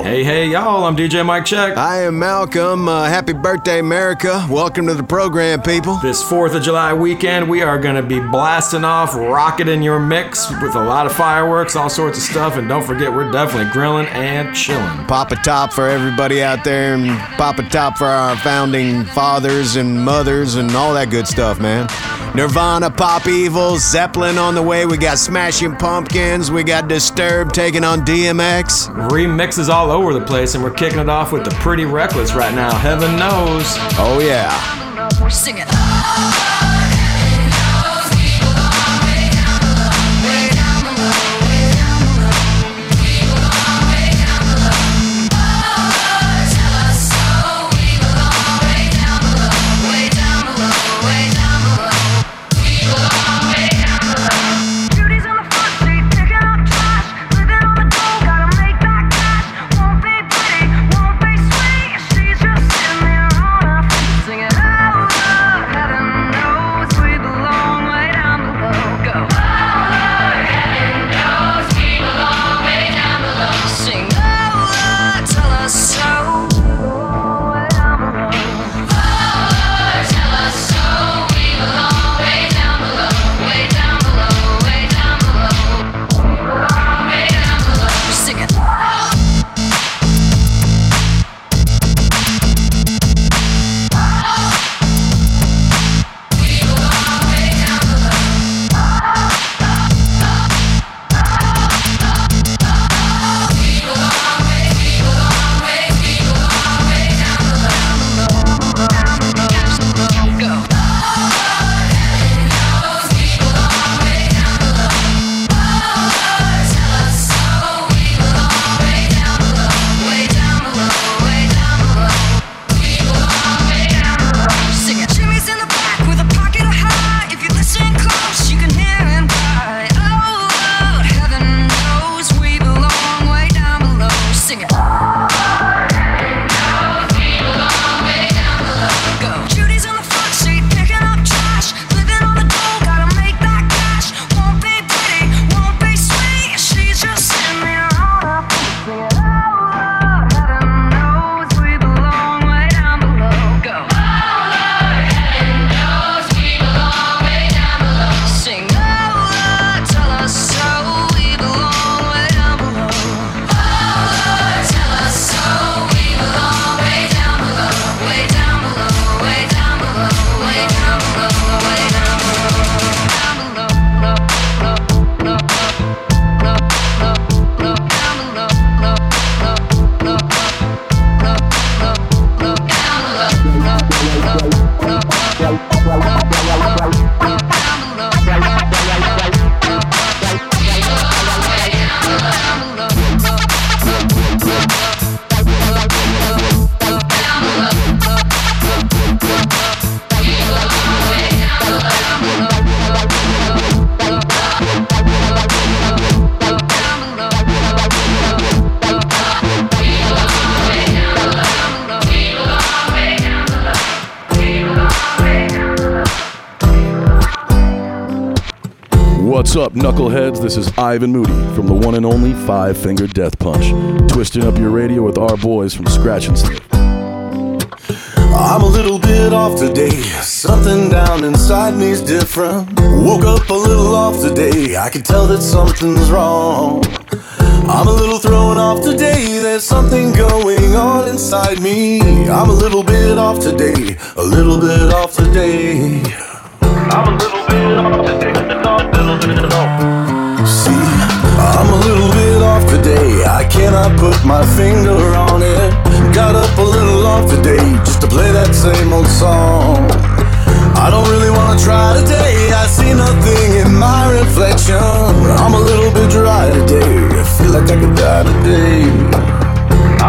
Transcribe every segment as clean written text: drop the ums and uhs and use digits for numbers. Hey, y'all, I'm DJ Mike Check. I am Malcolm. Happy birthday, America. Welcome to the program, people. This 4th of July weekend, we are going to be blasting off, rocketing your mix with a lot of fireworks, all sorts of stuff, and don't forget, we're definitely grilling and chilling. Pop a top for everybody out there, and pop a top for our founding fathers and mothers and all that good stuff, man. Nirvana, Pop Evil, Zeppelin on the way. We got Smashing Pumpkins. We got Disturbed taking on DMX. Remixes all over the place, and we're kicking it off with the Pretty Reckless right now. Heaven knows. Oh, yeah. We're singing. What's up, knuckleheads? This is Ivan Moody from the one and only 5 Finger Death Punch, twisting up your radio with our boys from Scratch and Sniff. I'm a little bit off today. Something down inside me's different. Woke up a little off today. I can tell that something's wrong. I'm a little thrown off today. There's something going on inside me. I'm a little bit off today. A little bit off today. I'm a little bit off today. See, I'm a little bit off today. I cannot put my finger on it. Got up a little off today just to play that same old song. I don't really want to try today. I see nothing in my reflection. I'm a little bit dry today. I feel like I could die today.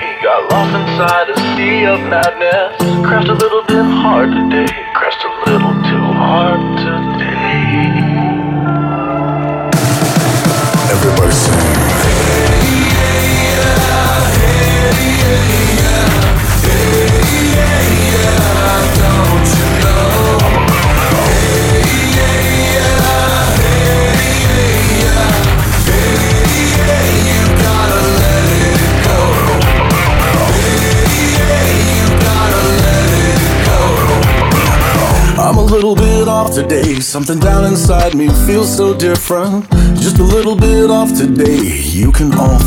He got lost inside a sea of madness. Crashed a little bit hard today. Crashed a little too hard today. Everybody sing. I'm a little bit off today. Something down inside me feels so different. Just a little bit off today. You can off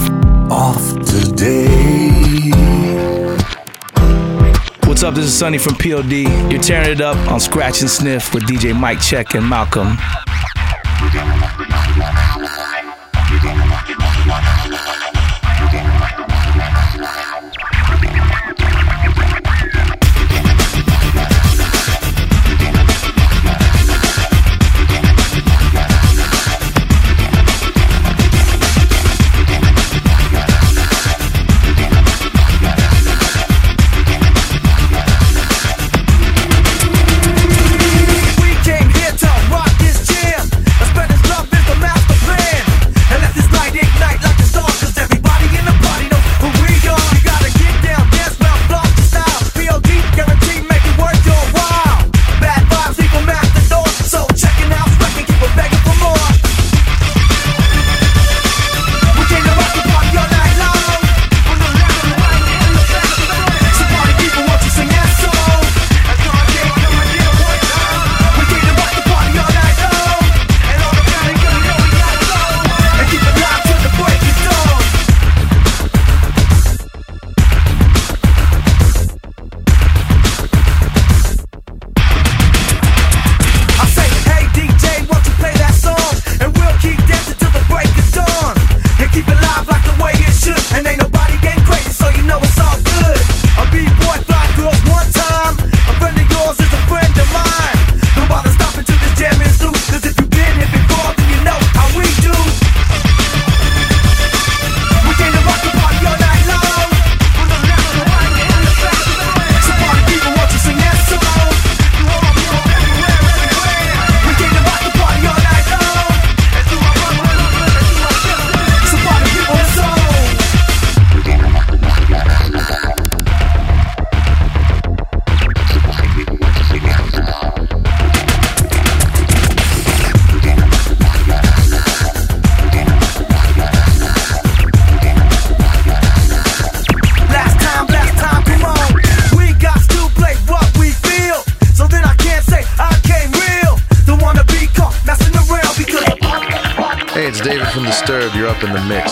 today. What's up? This is Sonny from POD. You're tearing it up on Scratch and Sniff with DJ Mike Check and Malcolm.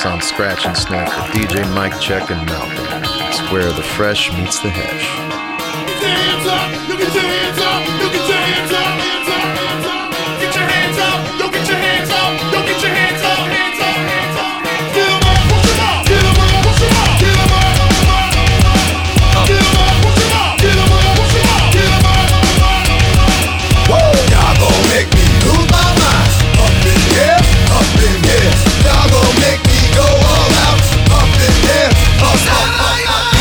On Scratch and Sniff with DJ Mike Check and Malcolm. It's where the fresh meets the hash. Get your hands up, you get your hands up, get your hands up, you get your hands up, you get your hands up, hands up. Y'all gon' make me lose my mind. Up in here, up in here. Y'all gon' make me go all out, up in there, up, up, up, up.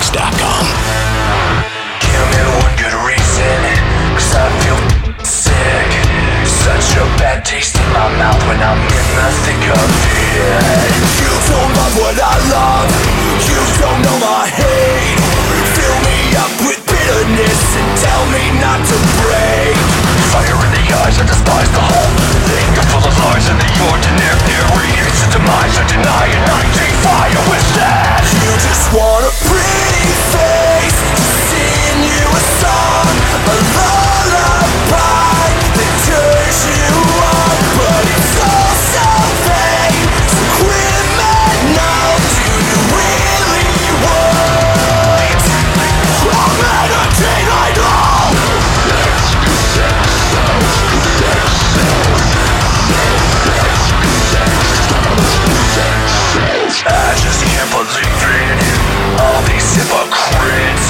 SNSMix.com. Give me one good reason, cause I feel sick. Such a bad taste in my mouth when I'm in the thick of it. You don't love what I love, you don't know my hate. Fill me up with bitterness and tell me not to break. Fire in the eyes, I despise the whole thing. You're full of lies and the ordinary. It's a demise I deny and I defy you with that. You just want a pretty face to sing you a song, a lullaby that turns you on. But it's all so vain, so criminal. Do you really want a man of Jane Idol? Let's be sex, sex. I just can't believe it, all these hypocrites.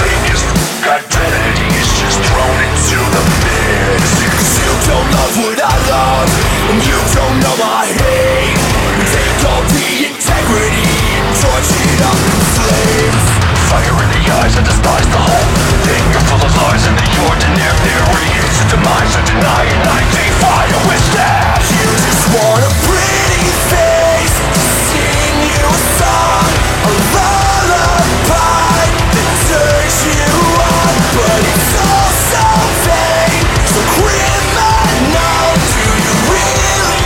Fakest identity is just thrown into the mix. Cause you don't love what I love, and you don't know my hate. Take all the integrity and torch it up in flames. Fire in the eyes, I despise the whole thing. You're full of lies and the ordinary. It's a demise I deny and I defy you with that. You just want a pretty face to sing you a song, a lullaby that turns you on. But it's all so vain, so criminal. Do you really want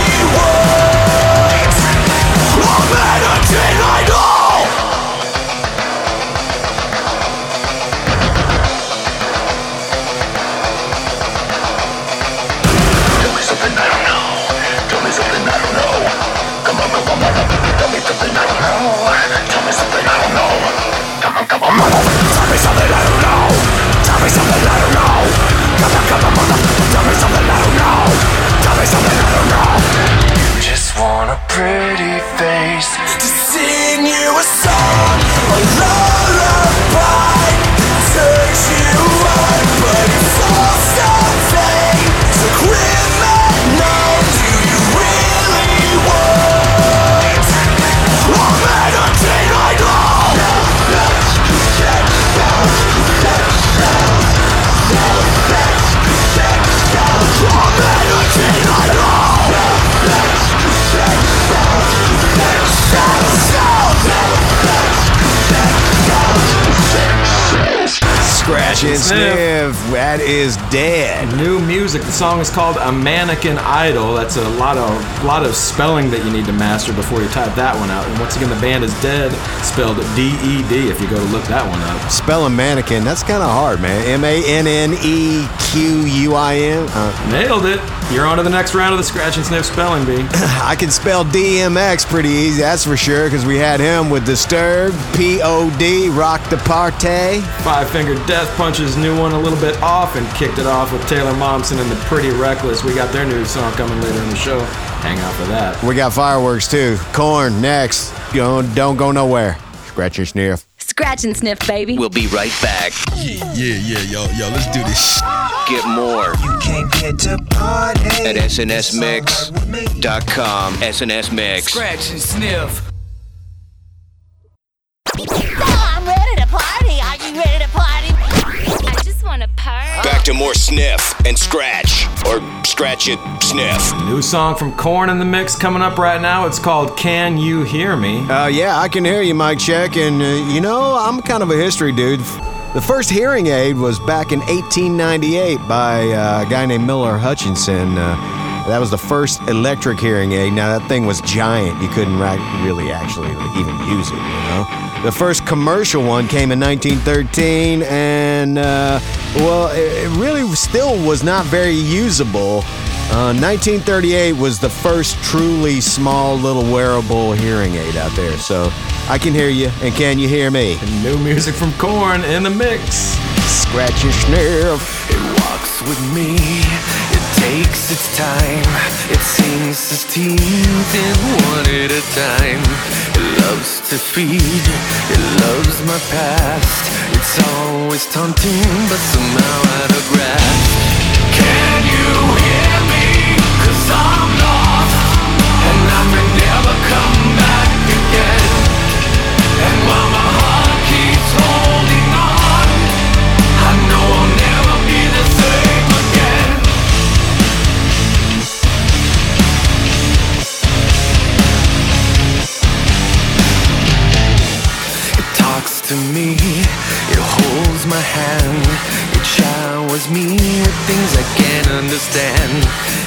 a man of Jane Idol? Tell me something I don't know. Tell me something I don't know. Come on, come on, tell me something I don't know. Tell me something I don't know. Come on, come on, tell me something I don't know. Tell me something I don't know. Come on, come on, tell me something I don't know. Tell me something I don't know. You just want a pretty face to sing you a song, a lullaby that turns you on, but it's all so vain, so criminal. Do you really want a man of Jane Idol? A man of Jane Idol. Scratch and Sniff. That is dead. New music. The song is called A Mannequin Idol. That's a lot of spelling that you need to master before you type that one out. And once again, the band is Dead, spelled D-E-D if you go to look that one up. Spell a mannequin. That's kind of hard, man. M-A-N-N-E-Q-U-I-N. Nailed it. You're on to the next round of the Scratch and Sniff spelling bee. I can spell DMX pretty easy, that's for sure, because we had him with Disturbed, POD, Rock the Party. Five Finger Death Punch's new one a little bit off, and kicked it off with Taylor Momsen and the Pretty Reckless. We got their new song coming later in the show. Hang out for that. We got fireworks too. Korn next. Don't go nowhere. Scratch and Sniff. Scratch and Sniff, baby. We'll be right back. Yeah, yo, let's do this. Get more at SNSMix.com. SNSMix. Scratch and Sniff. Back to more sniff and scratch, or scratch it, sniff. New song from Korn in the mix coming up right now. It's called Can You Hear Me? Yeah, I can hear you, Mike Check. And, I'm kind of a history dude. The first hearing aid was back in 1898 by a guy named Miller Hutchison. That was the first electric hearing aid. Now, that thing was giant. You couldn't really actually even use it, The first commercial one came in 1913, and, it really still was not very usable. 1938 was the first truly small little wearable hearing aid out there. So, I can hear you, and can you hear me? New music from Korn in the mix. Scratch and Sniff. It walks with me. Takes its time, it sings its teeth in one at a time. It loves to feed, it loves my past. It's always taunting, but somehow out of grasp. Can you hear me? Cause I'm lost, and I may never come back again. And while my heart keeps understand.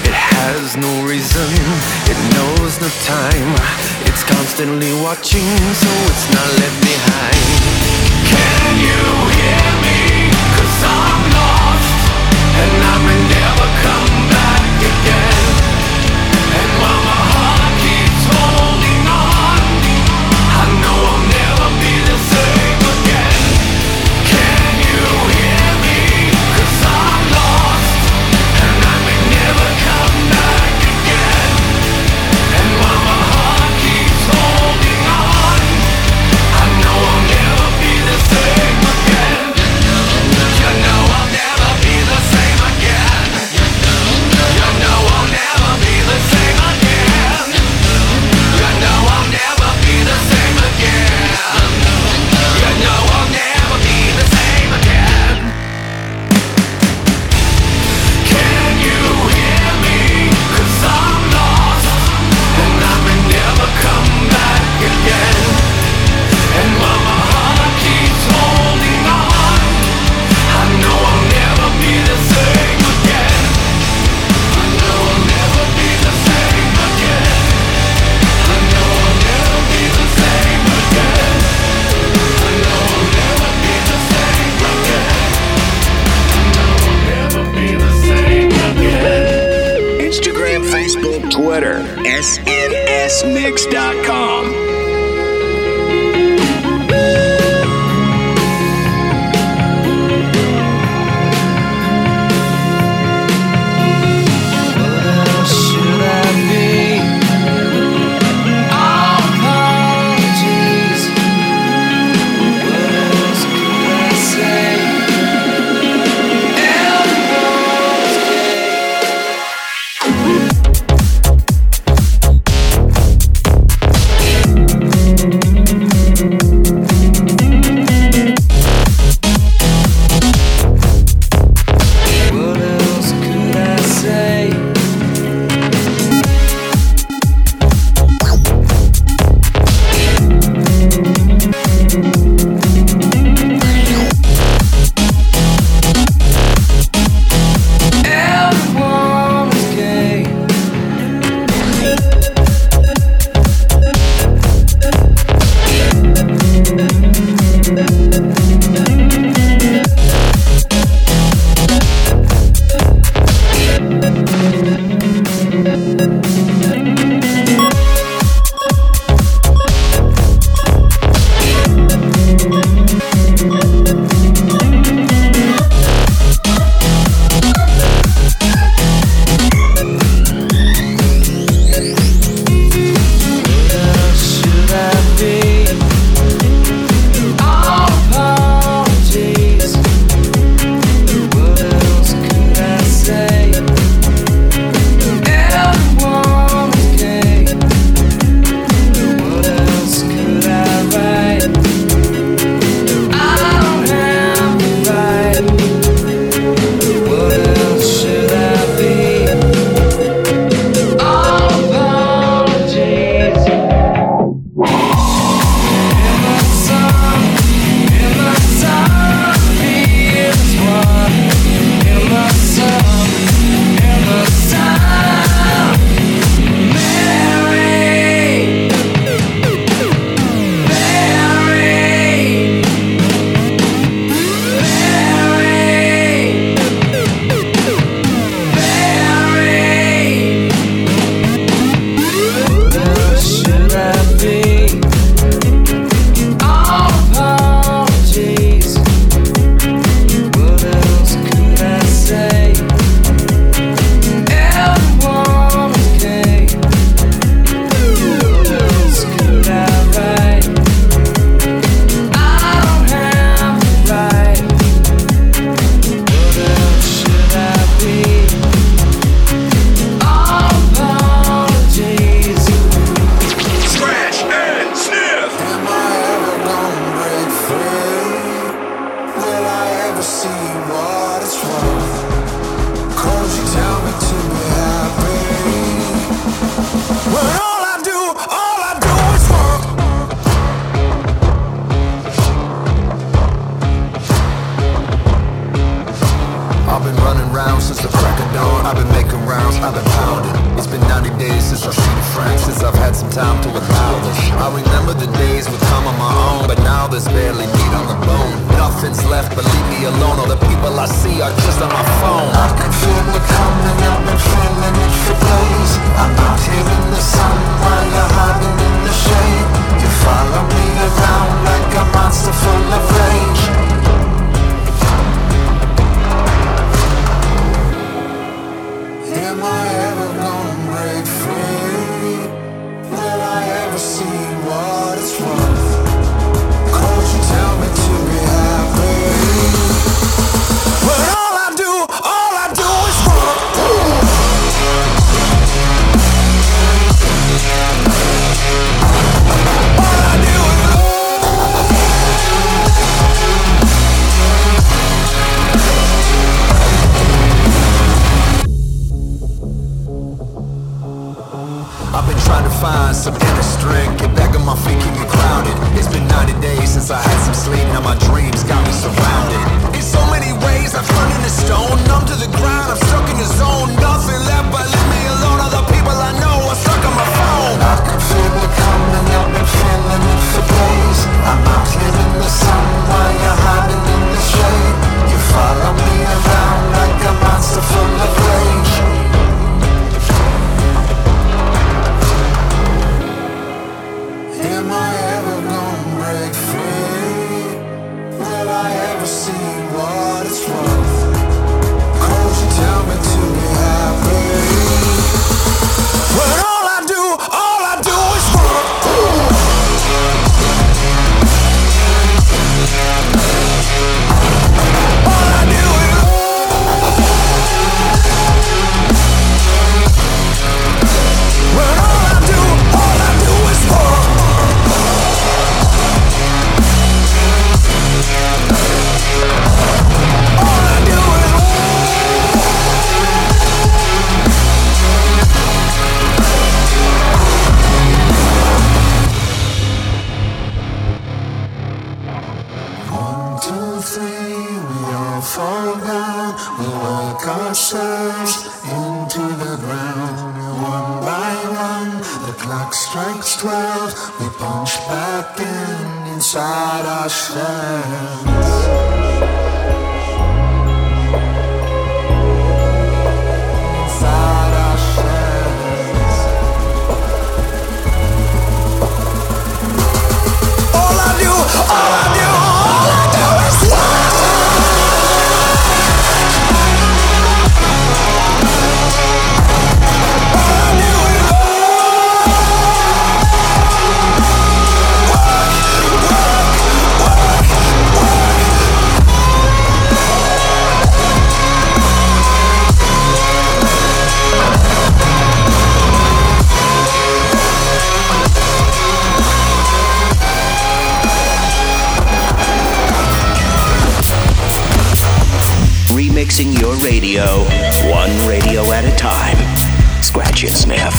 It has no reason, it knows no time. It's constantly watching, so it's not left behind. Can you hear me? 'Cause I'm lost, and I may never come back again. And while my heart keeps holding on, I know I'll never be the same again. Can you hear me? 'Cause I'm lost, and I may never come back again. And while my heart keeps holding on, I know I'll never be the same again. You know I'll never be the same again. You know I'll never be the same again. You know I'll never be the same again. You know I'll never be the same again. Can you hear me? 'Cause I'm lost, and I may never come back again. And while my heart keeps holding on, I know I'll never be the same again. I know I'll never be the same again. I know I'll never be the same again. I know I'll never be the same again. I know I'll never be the same again. Instagram, Facebook, Twitter, SNSMix.com. I've been running round since the crack of dawn. I've been pounds by the pound. It's been 90 days since I've seen a friend, since I've had some time to allow this. I remember the days with time on my own, but now there's barely meat on the bone. Nothing's left but leave me alone. All the people I see are just on my phone. I can feel it coming, I've been feeling it for days. I'm out here in the sun while you're hiding in the shade. You follow me around like a monster full of rage. Am I ever gonna break free? Will I ever see what it's worth? Could you tell me to be happy? But all I do is run. All I do is I've been trying to find some inner strength. Get back on my feet, keep me grounded. It's been 90 days since I had some sleep. Now my dreams got me surrounded. In so many ways I've turned into stone. Numb to the ground, I'm stuck in your zone. Nothing left but leave me alone. All the people I know are stuck on my phone. I can feel it coming, I've been feeling it for days. I'm out here in the sun while you're hiding in the shade. You follow me around like a monster full of rage. Am I ever gonna break free? Will I ever see what it's worth? Could you tell me to be happy? Well, all I do is work. All I do is work. Well, all I do is work. Ourselves into the ground, one by one, the clock strikes 12, we punch back in, inside ourselves. Mixing your radio, one radio at a time. Scratch and Sniff.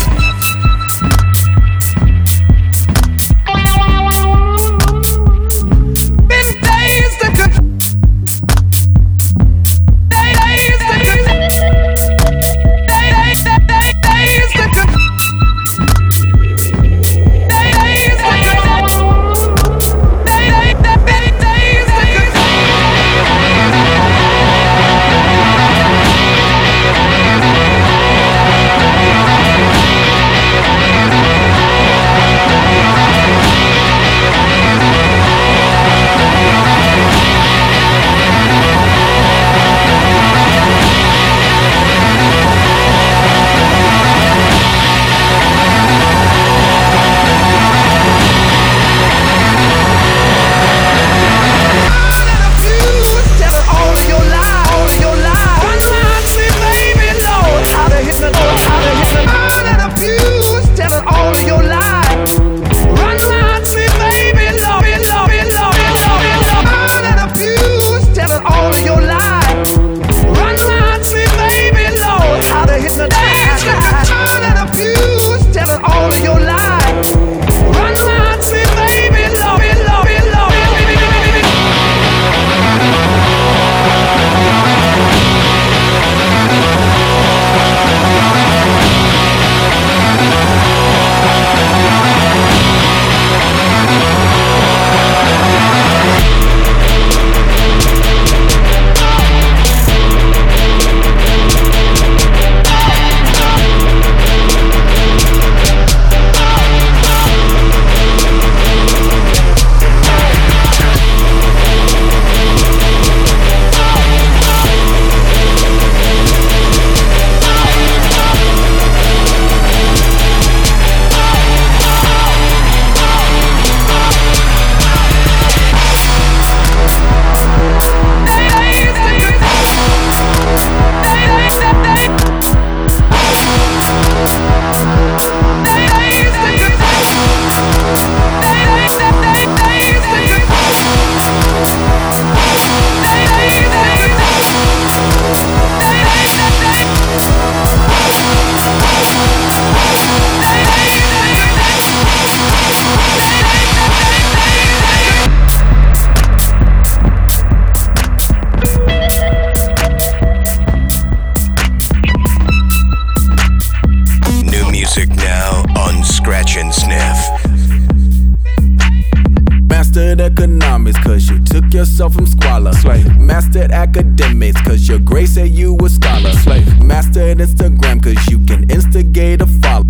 yourself from squalor. Slave. Mastered academics, cause your grade said you a scholar. Slave. Mastered Instagram, cause you can instigate a follow.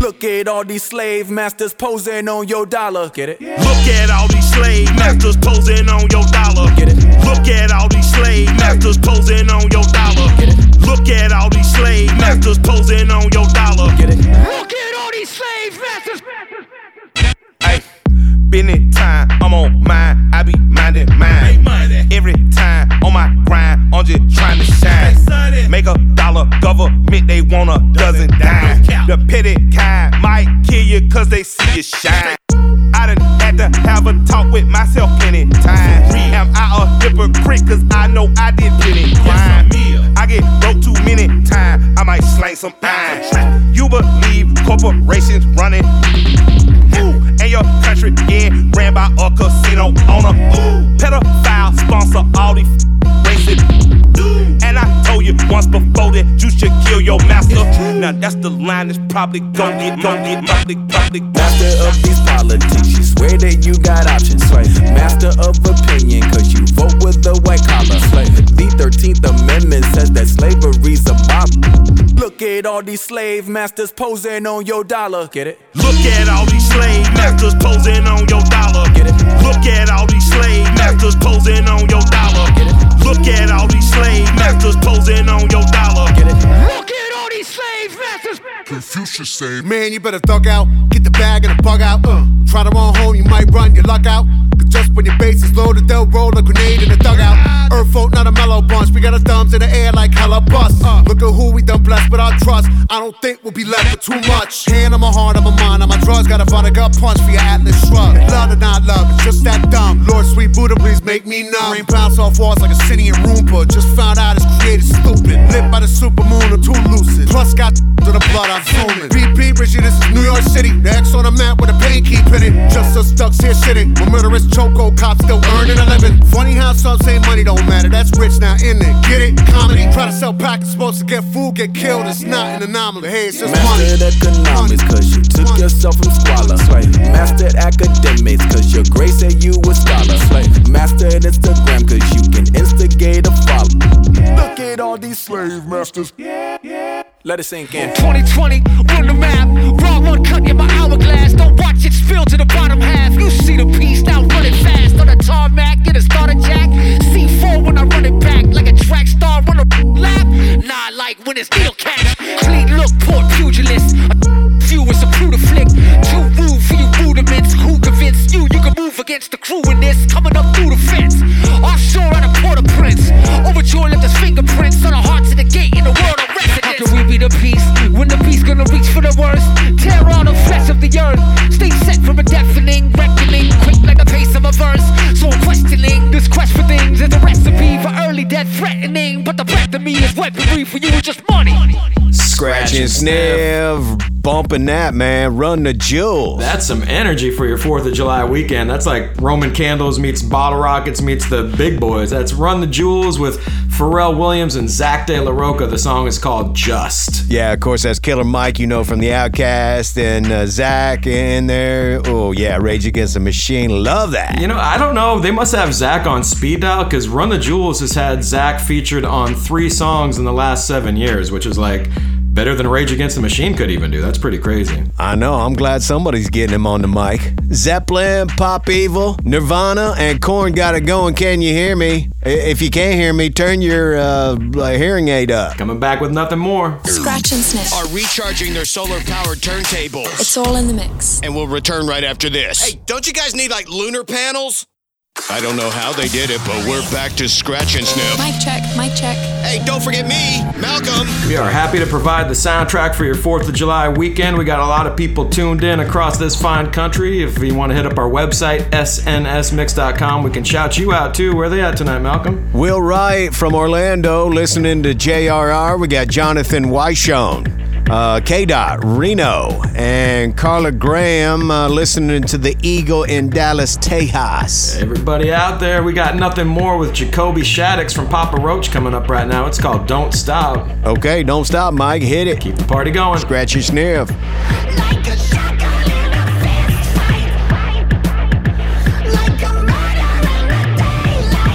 Look at all these slave masters posing on your dollar. Get it? Yeah. Look at all these slave masters posing on your dollar. Get it? Look at all these slave masters posing on your dollar. Get it? Look at all these slave masters posing on your dollar. Get it? Look at all these slave masters. Any time I'm on mine, I be minding mine. Every time on my grind, I'm just trying to shine. Make a dollar, government, they want a dozen dime. The petty kind might kill you cause they see you shine. I done had to have a talk with myself any time. Am I a hypocrite cause I know I didn't crime. I get broke too many times, I might slang some pines. You believe corporations running? And your country again ran by a casino owner. Ooh, pedophile sponsor all these racist. And I told you once before that you should kill your master. Now that's the line that's probably gon' get, probably. Master of these politics, you swear that you got options. Master of opinion, cause you vote with the white collar. The 13th Amendment says that slavery's a problem. Look at all these slave masters posing on your dollar. Get it? Look at all these slave masters posing on your dollar. Get it? Look at all these slave masters posing on your dollar. Get it? Look at all these slave masters posing on your dollar. Get it? Look at all these slave masters. Confucius say, man, you better thug out. Get the bag and the bug out. Try to run home, you might run your luck out. Cause just when your base is loaded, they'll roll a grenade in the dugout. Earth vote, not a mellow bunch. We got our thumbs in the air like hella bust. Look at who we done blessed with our trust. I don't think we'll be left with too much. Hand on my heart, on my mind, on my drugs. Got a vodka punch for your Atlas shrug. Love or not love, it's just that dumb. Lord, sweet Buddha, please make me numb. Rain pounds off walls like a city in Roomba. Just found out it's created stupid. Lit by the supermoon or too lucid. Plus got to the blood, I'm zooming. BP, Richie, this is New York City. The X on the map with a pain keep hitting. Just us ducks here shitting. We're murderous choco cops still earning a living. Funny how some say money don't matter. That's rich now, in it. Get it? Comedy. Try to sell packets, supposed to get food, get killed. It's not an anomaly. Hey, it's just mastered money. Economics, cause you took yourself from squalor. Mastered academics, cause your grade said you a scholar. Mastered Instagram, cause you can instigate a follow. Look at all these slave masters. Let it sink in. 2020, run the map. Raw one cut in my hourglass. Don't watch it spill to the bottom half. You see the piece, now run it fast. On a tarmac, get a starter jack. C4 when I run it back. Like a track star, run a lap. Nah, like when it's needle catch. Clean look, poor pugilist. A few is a flick. Too rude for you rudiments. Who convinced you you can move against the crew in this? Coming up through the fence. Offshore out of Port-au-Prince. Overture left his fingerprints on the hearts of the gate in the world of residence. How can we be the peace when the beast gonna reach for the worst? Tear all the flesh of the earth. Stay set from a deafening reckoning, quick like the pace of a verse. So I'm questioning this quest for things is a recipe for early death threatening. But the breath of me is weaponry. For you it's just money. Scratch and Sniff, bumping that, man. Run the Jewels. That's some energy for your 4th of July weekend. That's like Roman candles meets bottle rockets meets the big boys. That's Run the Jewels with Pharrell Williams and Zach de la Rocha. The song is called Just. Yeah, of course, that's Killer Mike, you know, from The Outcast, and Zach in there. Oh, yeah, Rage Against the Machine. Love that. You know, I don't know. They must have Zach on speed dial because Run the Jewels has had Zach featured on 3 songs in the last 7 years, which is like better than Rage Against the Machine could even do. That's pretty crazy. I know. I'm glad somebody's getting him on the mic. Zeppelin, Pop Evil, Nirvana, and Korn got it going. Can you hear me? If you can't hear me, turn your hearing aid up. Coming back with Nothing More. Scratch and Sniff are recharging their solar-powered turntables. It's all in the mix. And we'll return right after this. Hey, don't you guys need, like, lunar panels? I don't know how they did it, but we're back to Scratch and Sniff. Mike Check, Mike Check. Hey, don't forget me, Malcolm. We are happy to provide the soundtrack for your 4th of July weekend. We got a lot of people tuned in across this fine country. If you want to hit up our website, SNSMix.com, we can shout you out, too. Where are they at tonight, Malcolm? Will Wright from Orlando listening to JRR. We got Jonathan Wyshone. K-Dot, Reno, and Carla Graham listening to The Eagle in Dallas, Tejas. Everybody out there, we got Nothing More with Jacoby Shaddix from Papa Roach coming up right now. It's called Don't Stop. Okay, don't stop, Mike. Hit it. Keep the party going. Scratch your sniff. Like a shotgun. Like a murder in the daylight.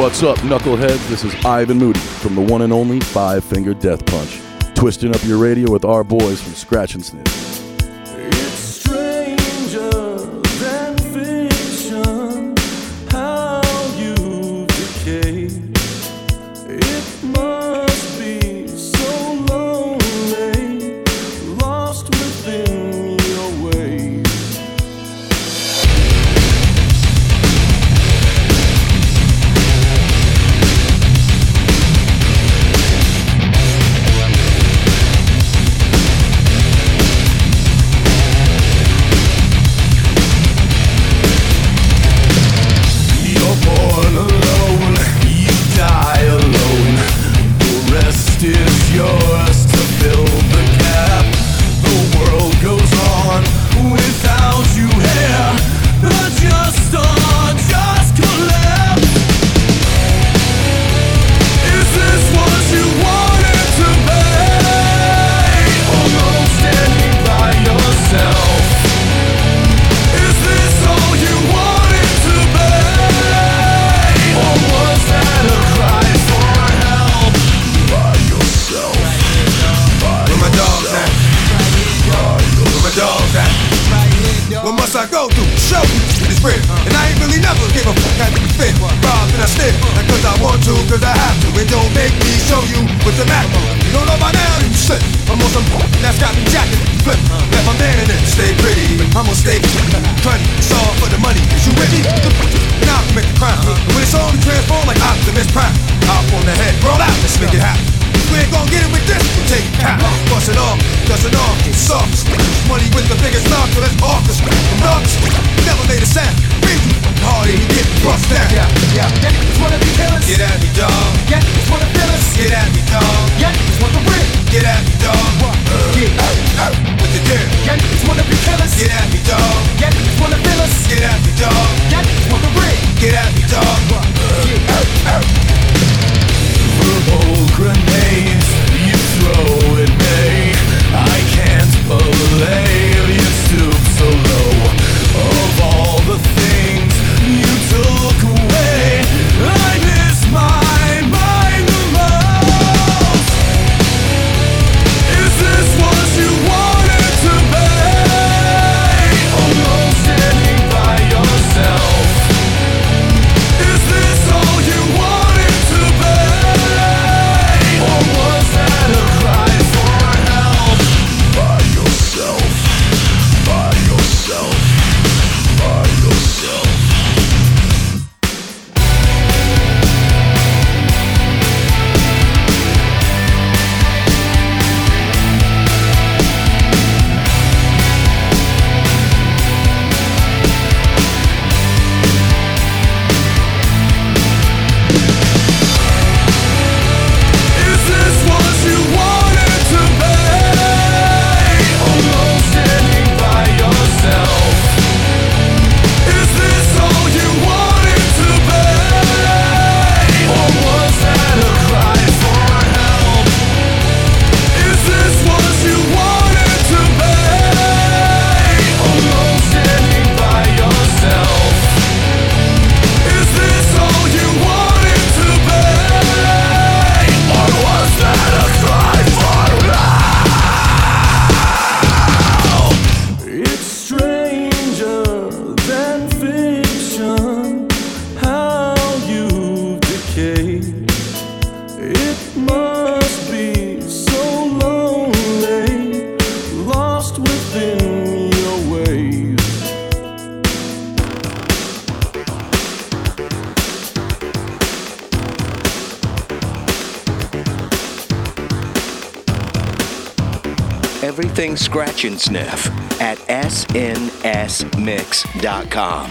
What's up, knuckleheads? This is Ivan Moody from the one and only Five Finger Death Punch, twisting up your radio with our boys from Scratch and Sniff. Everything Scratch and Sniff at SNSMix.com.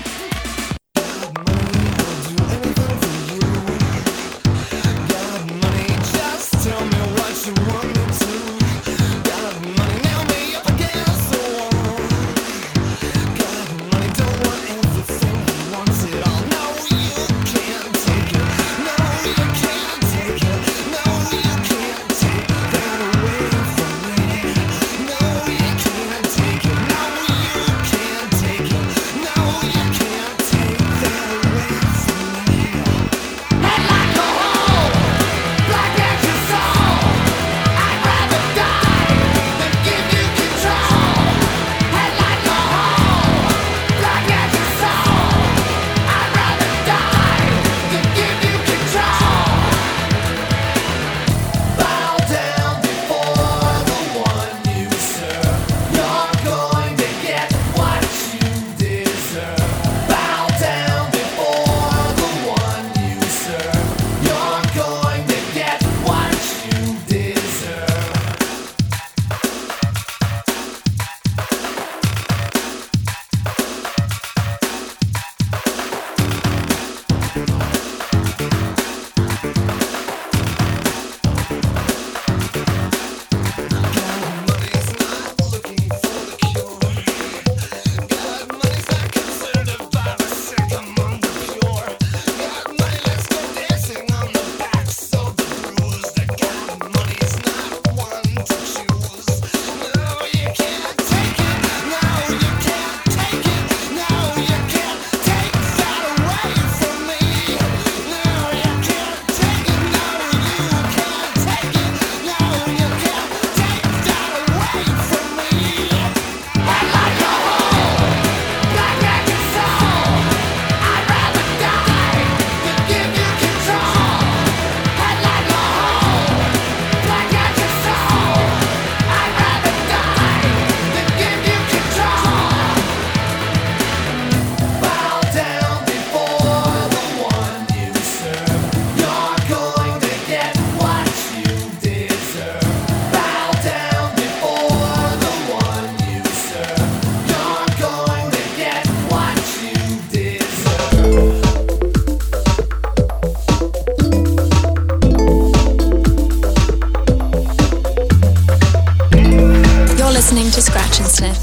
listening to Scratch and Sniff.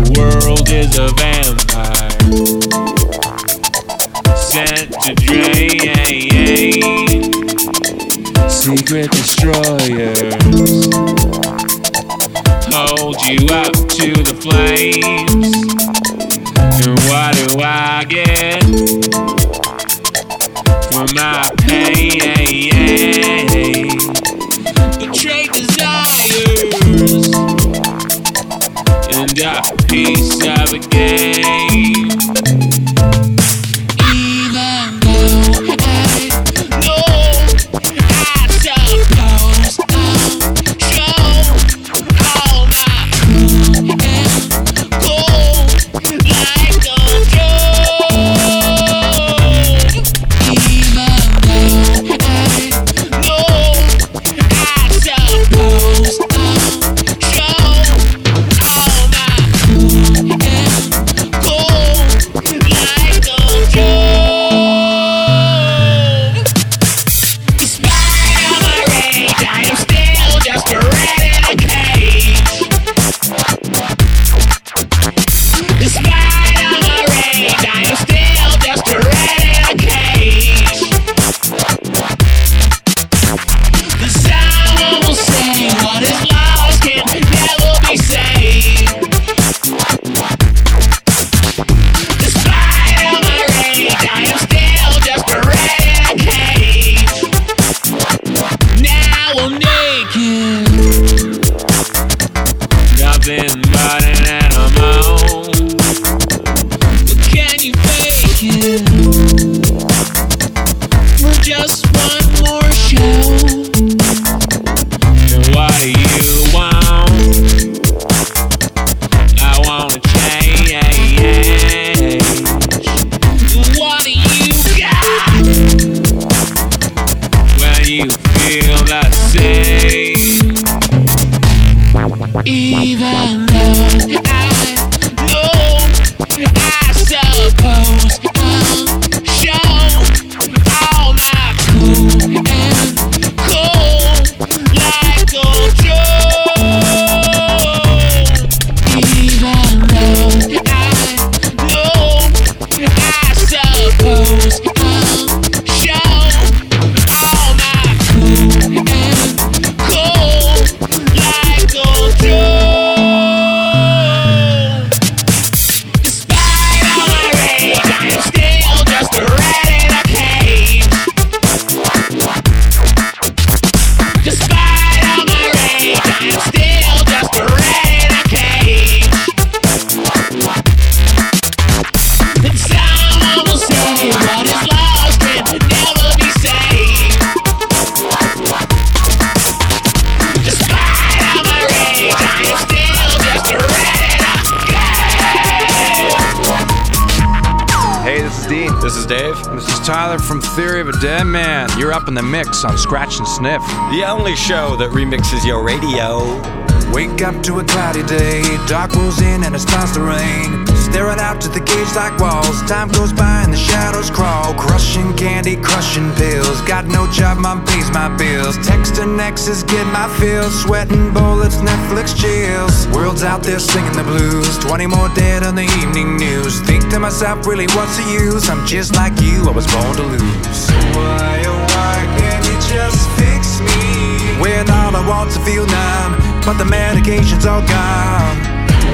The world is a vampire sent to drain secret destroyers. Hold you up to the flames. And what do I get for my pain? Betrayed desires and a piece of a game. On Scratch and Sniff, the only show that remixes your radio. Wake up to a cloudy day, dark rolls in and it starts to rain. Staring out to the cage-like walls, time goes by and the shadows crawl. Crushing candy, crushing pills, got no job, mom pays my bills. Texting exes, get my feels, sweating bullets, Netflix chills. World's out there singing the blues, 20 more dead on the evening news. Think to myself, really what's the use? I'm just like you, I was born to lose. So why, oh why can't you just fix me? When all I want's to feel numb, but the medication's all gone.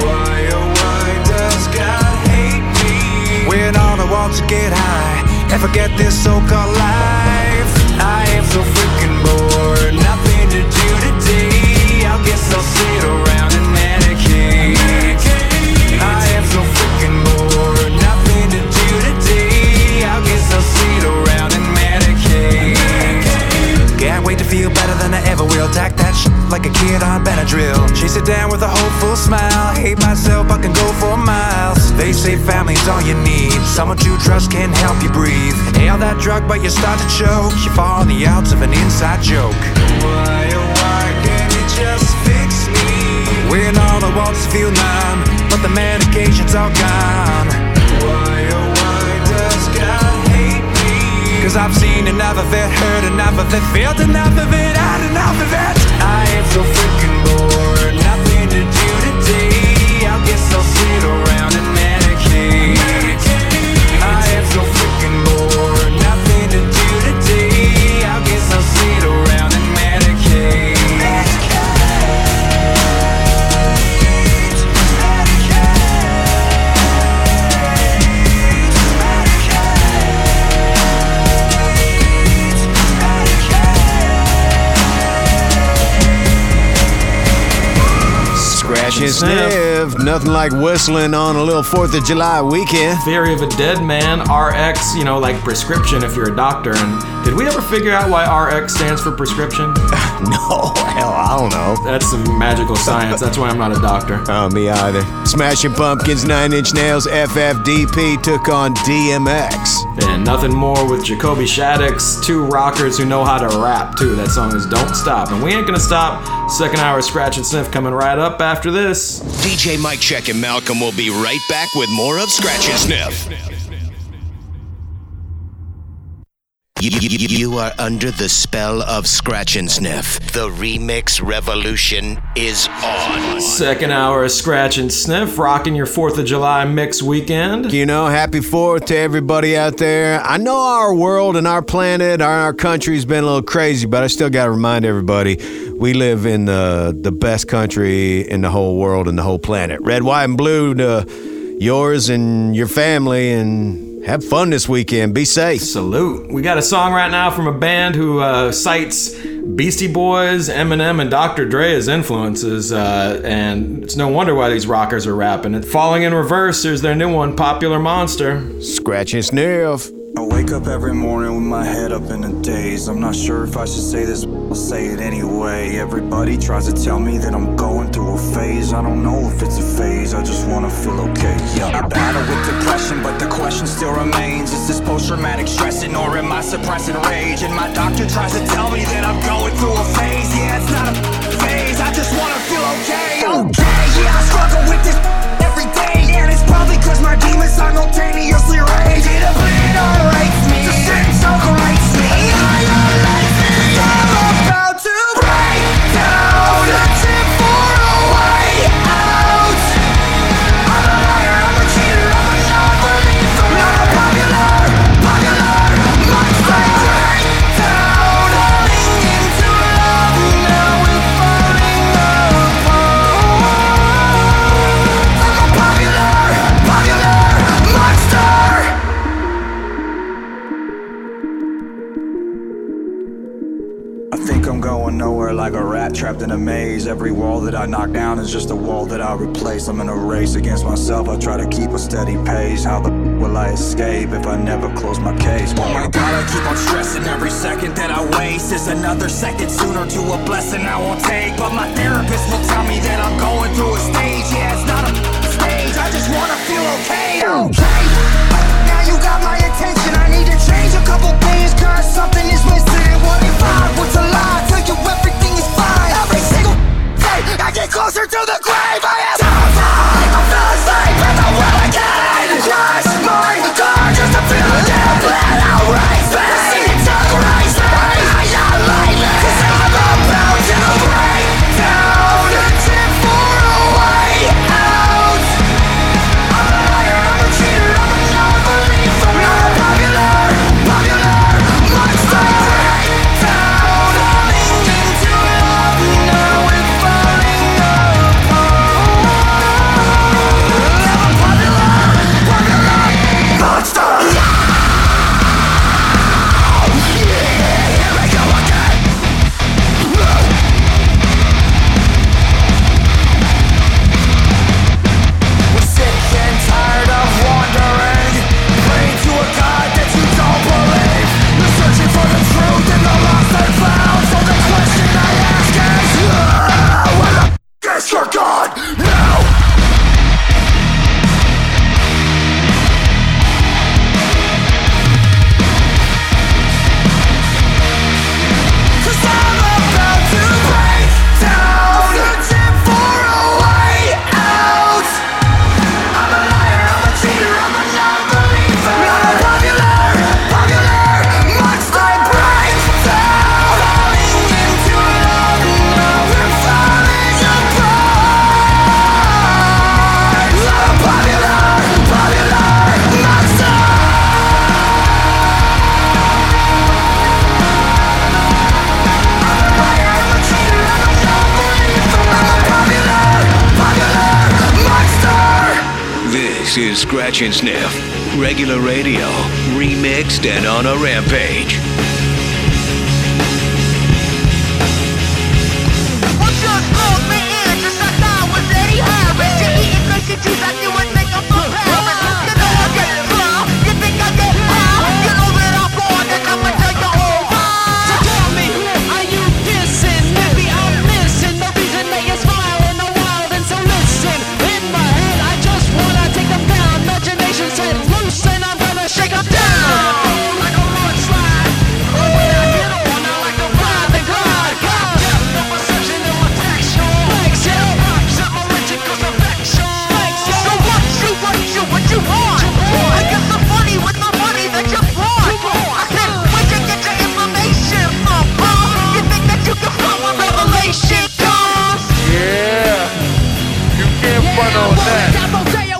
Why, oh why does God hate me? When all I want to get high and forget this so-called life. I am so freaking bored, nothing to do today. I guess I'll sit around and medicate. I am so freaking bored, nothing to do today. I guess I'll sit around and medicate. Can't wait to feel better than I ever will. Tack that shit like a kid on Benadryl. Chase it down with a hopeful smile. Hate myself, I can go for miles. They say family's all you need. Someone to trust can help you breathe. Hail that drug, but you start to choke. You fall on the outs of an inside joke. Why, oh why can't you just fix me? When all the wants feel numb, but the medication's all gone. Why, oh why does God hate me? Cause I've seen enough of it, heard enough of it, felt enough of it, had enough of it. Scratch and Sniff. Nothing like whistling on a little 4th of July weekend. Theory of a Dead Man, RX, you know, like prescription if you're a doctor. And did we ever figure out why RX stands for prescription? No, hell, I don't know. That's some magical science. That's why I'm not a doctor. Oh, me either. Smashing Pumpkins, Nine Inch Nails, FFDP took on DMX. And Nothing More with Jacoby Shaddix, two rockers who know how to rap, too. That song is Don't Stop. And we ain't gonna stop. Second hour of Scratch and Sniff coming right up after this. DJ Mike Check and Malcolm will be right back with more of Scratch and Sniff. You are under the spell of Scratch and Sniff. The remix revolution is on. Second hour of Scratch and Sniff, rocking your 4th of July mix weekend. You know, happy 4th to everybody out there. I know our world and our planet, our country's been a little crazy, but I still got to remind everybody, we live in the best country in the whole world and the whole planet. Red, white, and blue to yours and your family, and have fun this weekend. Be safe. Salute. We got a song right now from a band who cites Beastie Boys, Eminem, and Dr. Dre as influences, and it's no wonder why these rockers are rapping it. Falling in Reverse, there's their new one, Popular Monster. Scratch and Sniff. I wake up every morning with my head up in a daze. I'm not sure if I should say this, but I'll say it anyway. Everybody tries to tell me that I'm going through a phase. I don't know if it's a phase, I just wanna feel okay. Yeah, I battle with depression, but the question still remains. Is this post-traumatic stressing, or am I suppressing rage? And my doctor tries to tell me that I'm going through a phase. Yeah, it's not a phase, I just wanna feel okay. Okay, yeah, I struggle with this every day. And it's probably cause my demons simultaneously rage. It obliterates me, the sin overrides me, annihilates me. I'm about to break down, a tip for a way out. I'm a liar, I'm a cheater, I'm a non-believer. So not a popular monster. Break down, falling into love, now we're falling apart. I'm a popular monster. Going nowhere like a rat trapped in a maze. Every wall that I knock down is just a wall that I replace. I'm in a race against myself, I try to keep a steady pace. How the will I escape if I never close my case? Oh my God, I keep on stressing every second that I waste. It's another second sooner to a blessing I won't take. But my therapist will tell me that I'm going through a stage. Yeah, it's not a stage, I just wanna feel okay. Okay, now you got my attention. I need to change a couple things, cause something is missing. What if I was a lie? You, everything is fine. Every single day I get closer to the grave. I am terrified. I fell asleep in the world again. Cross my car just to feel a damn plan. Outraise me, the city took race me. I am lightly, cause I'm about to break down, a tip for a way out. I'm a liar, I'm a cheater, I'm a non-believer. I'm not a popular monster. This is Scratch and Sniff, regular radio, remixed and on a rampage. Well, just hold me in, just like I was Eddie Hall. front on that.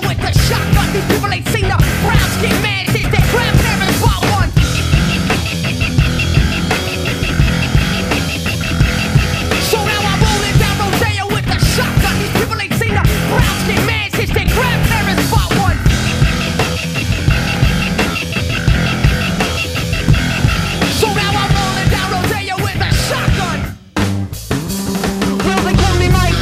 With the shotgun, these people ain't seen the Browns get mad since they grabbed never bought one. So now I'm rolling down Rodeo with the shotgun. These people ain't seen the Browns get mad since they grabbed never bought one. So now I'm rolling down Rodeo with the shotgun. Will they call me Mike?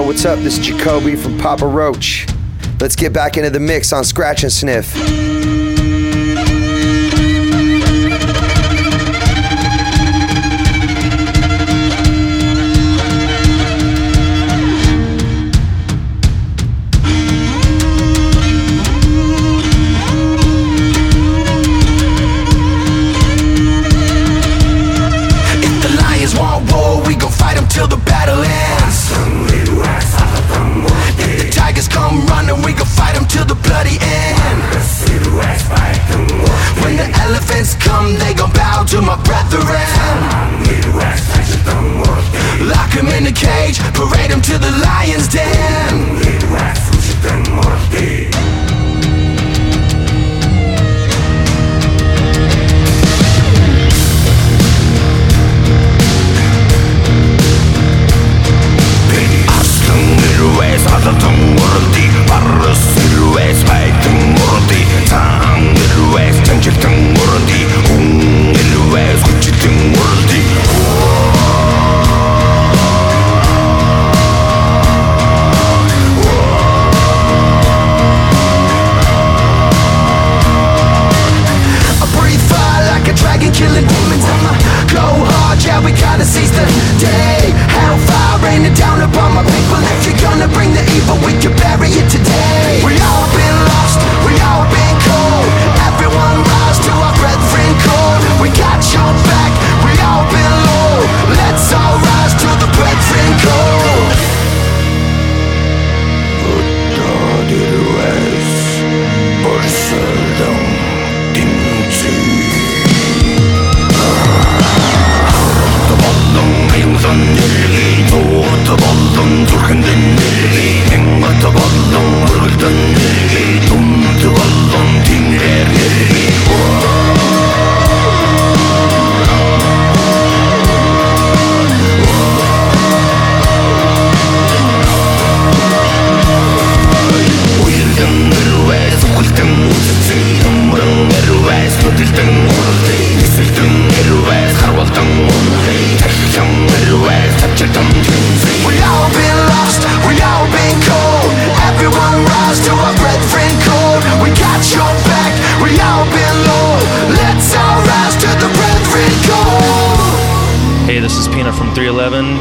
What's up? This is Jacoby from Papa Roach. Let's get back into the mix on Scratch and Sniff.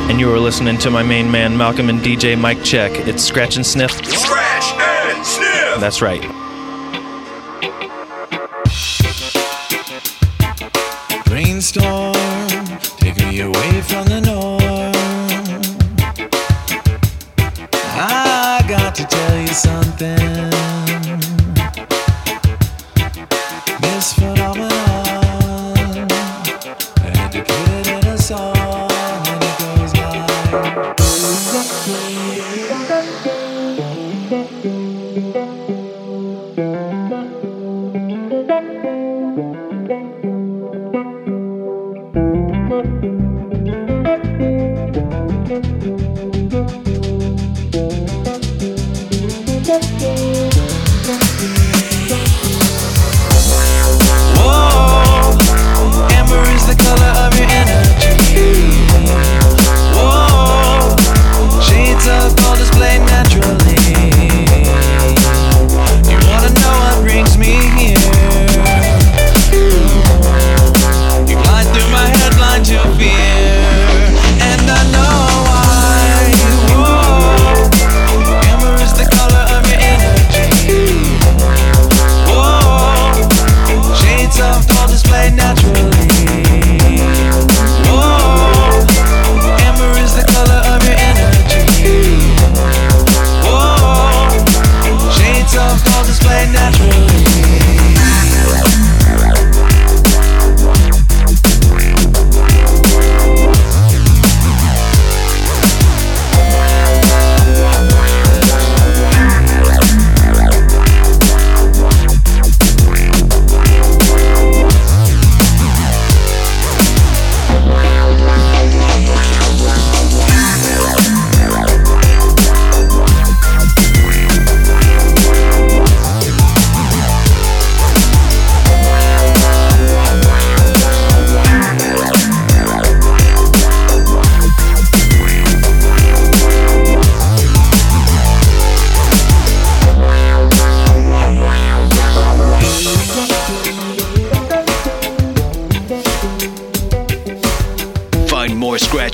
and you are listening to my main man, Malcolm and DJ Mike Check. It's Scratch and Sniff. Scratch and Sniff! That's right. Brainstorm, take me away from the norm. I got to tell you something. This phenomenon.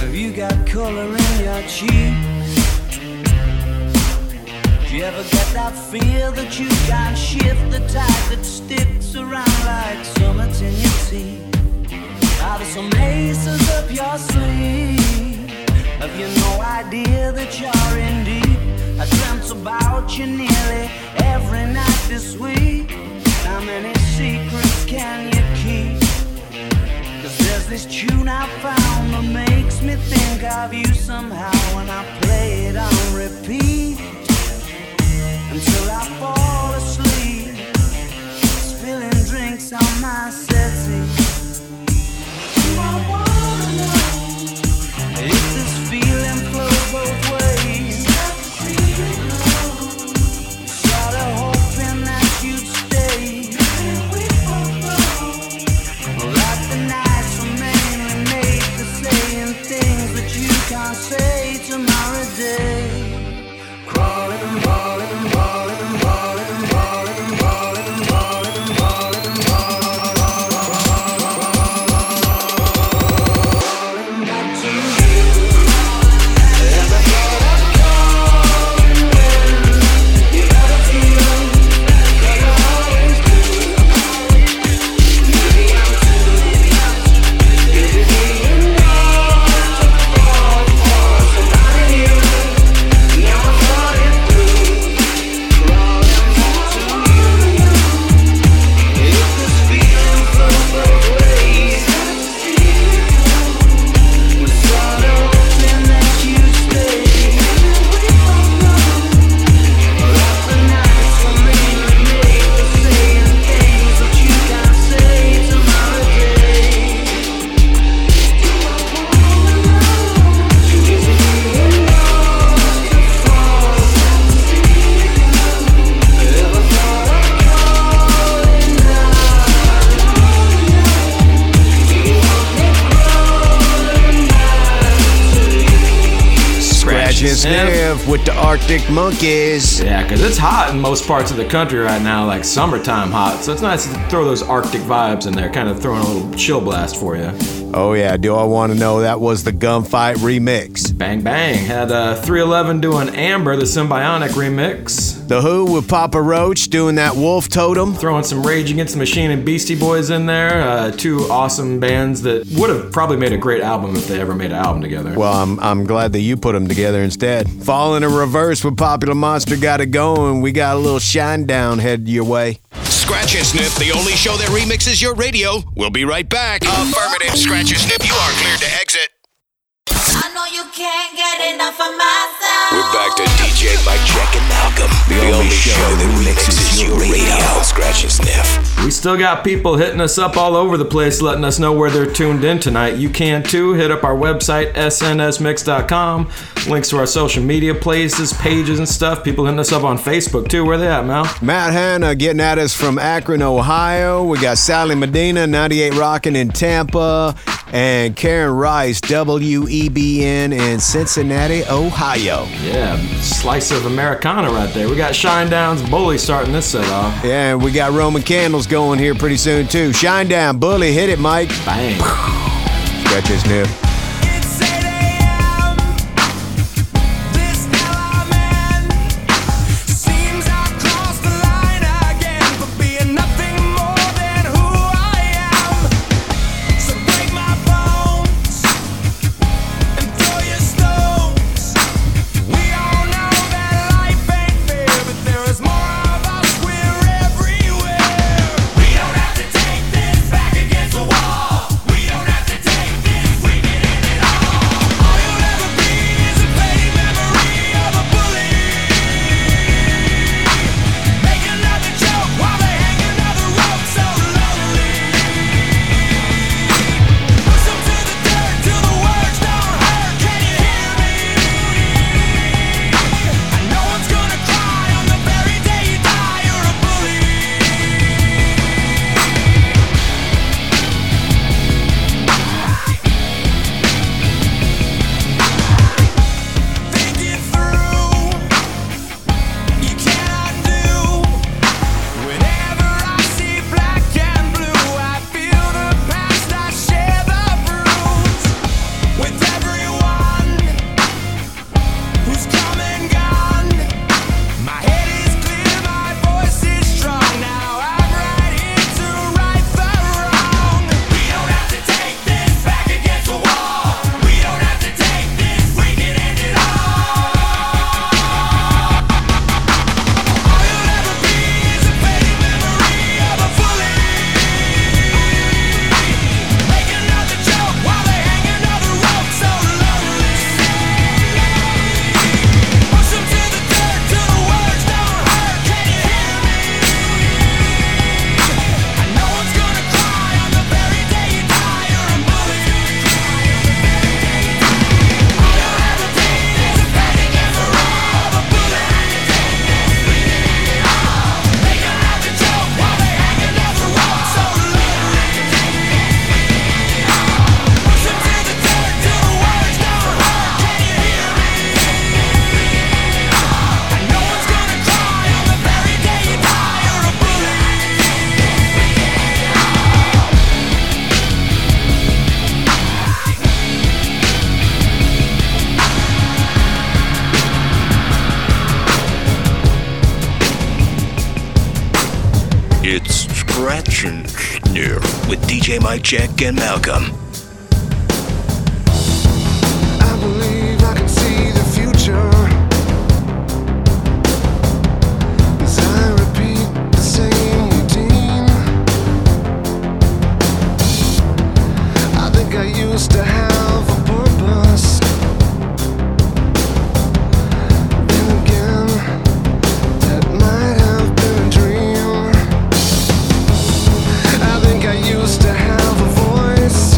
Have you got color in your cheek? You ever get that feel that you can't shift the tide that sticks around like summits in your teeth? Are there some aces up your sleeve? Have you no idea that you're in deep? I dreamt about you nearly every night this week. How many secrets can you keep? Cause there's this tune I found that makes me think of you somehow when I play it on repeat. Until I fall asleep, spilling drinks on my settee. Do I wanna know if this feeling flows both ways? Sort of hoping that you'd stay. Like the nights were mainly made for saying things that you can't say tomorrow day. Crawling, crawling. Scratch and Sniff with the Arctic Monkeys. Yeah, because it's hot in most parts of the country right now, like summertime hot. So it's nice to throw those Arctic vibes in there, kind of throwing a little chill blast for you. Oh yeah, do I want to know, that was the Gunfight remix. Bang Bang had 311 doing Amber, the Symbionic remix. The Who with Papa Roach doing that Wolf Totem. Throwing some Rage Against the Machine and Beastie Boys in there. Two awesome bands that would have probably made a great album if they ever made an album together. Well, I'm glad that you put them together instead. Falling in Reverse with Popular Monster got it going. We got a little Shinedown headed your way. Scratch and Sniff, the only show that remixes your radio. We'll be right back. Affirmative, Scratch and Sniff, you are cleared to exit. I know you can't get enough of myself. We're back to DJ Mike Check and Malcolm, the only show that remixes your radio. Scratch and Sniff. We still got people hitting us up all over the place, letting us know where they're tuned in tonight. You can too. Hit up our website, SNSMix.com. Links to our social media places, pages and stuff. People hitting us up on Facebook too. Where they at, Mal? Matt Hanna getting at us from Akron, Ohio. We got Sally Medina, 98 Rockin' in Tampa. And Karen Rice, WEBN in Cincinnati, Ohio. Yeah, slice of Americana right there. We got Shinedown's Bully starting this set off. Yeah, and we got Roman Candles going here pretty soon, too. Shinedown, Bully, hit it, Mike. Bang. Scratch his nip. With DJ Mike Check and Malcolm. I believe I can see the future as I repeat the same routine. I think I used to have a purpose. To have a voice.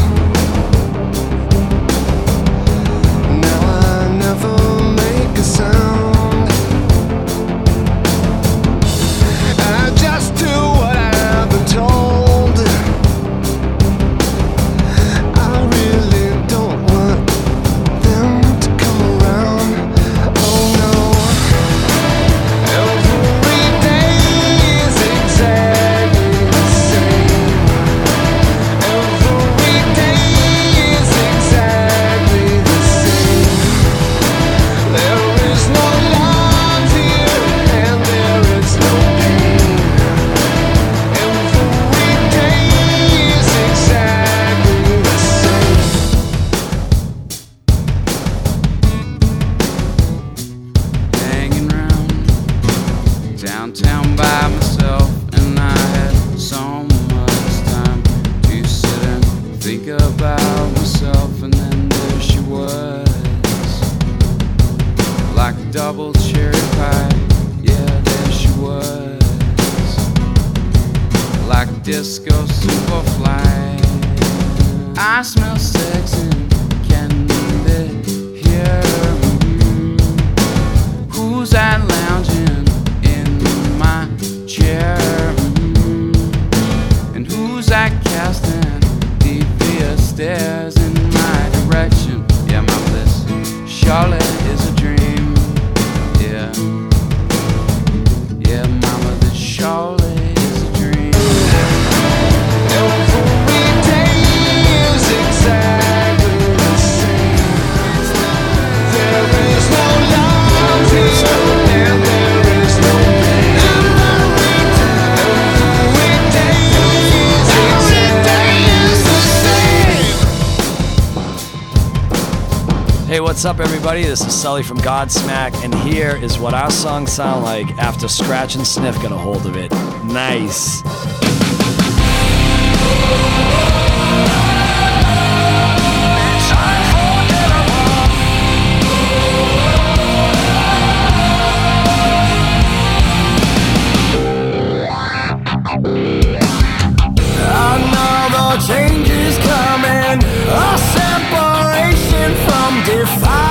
double cherry pie. Yeah, there she was, like disco superfly. I smell sex and can hear who's that lounging in my chair, and who's that casting devious stares in my direction. Yeah, my bliss, Charlotte is a dream. Yeah, mama, the shawl is a dream. Every day is exactly the same. There is no love here, and there is no pain. Every day is exactly the same. Hey, what's up, everybody? This is Sully from Godsmack, and here is what our songs sound like after Scratch and Sniff got a hold of it. Nice. Another change is coming, a separation from defying.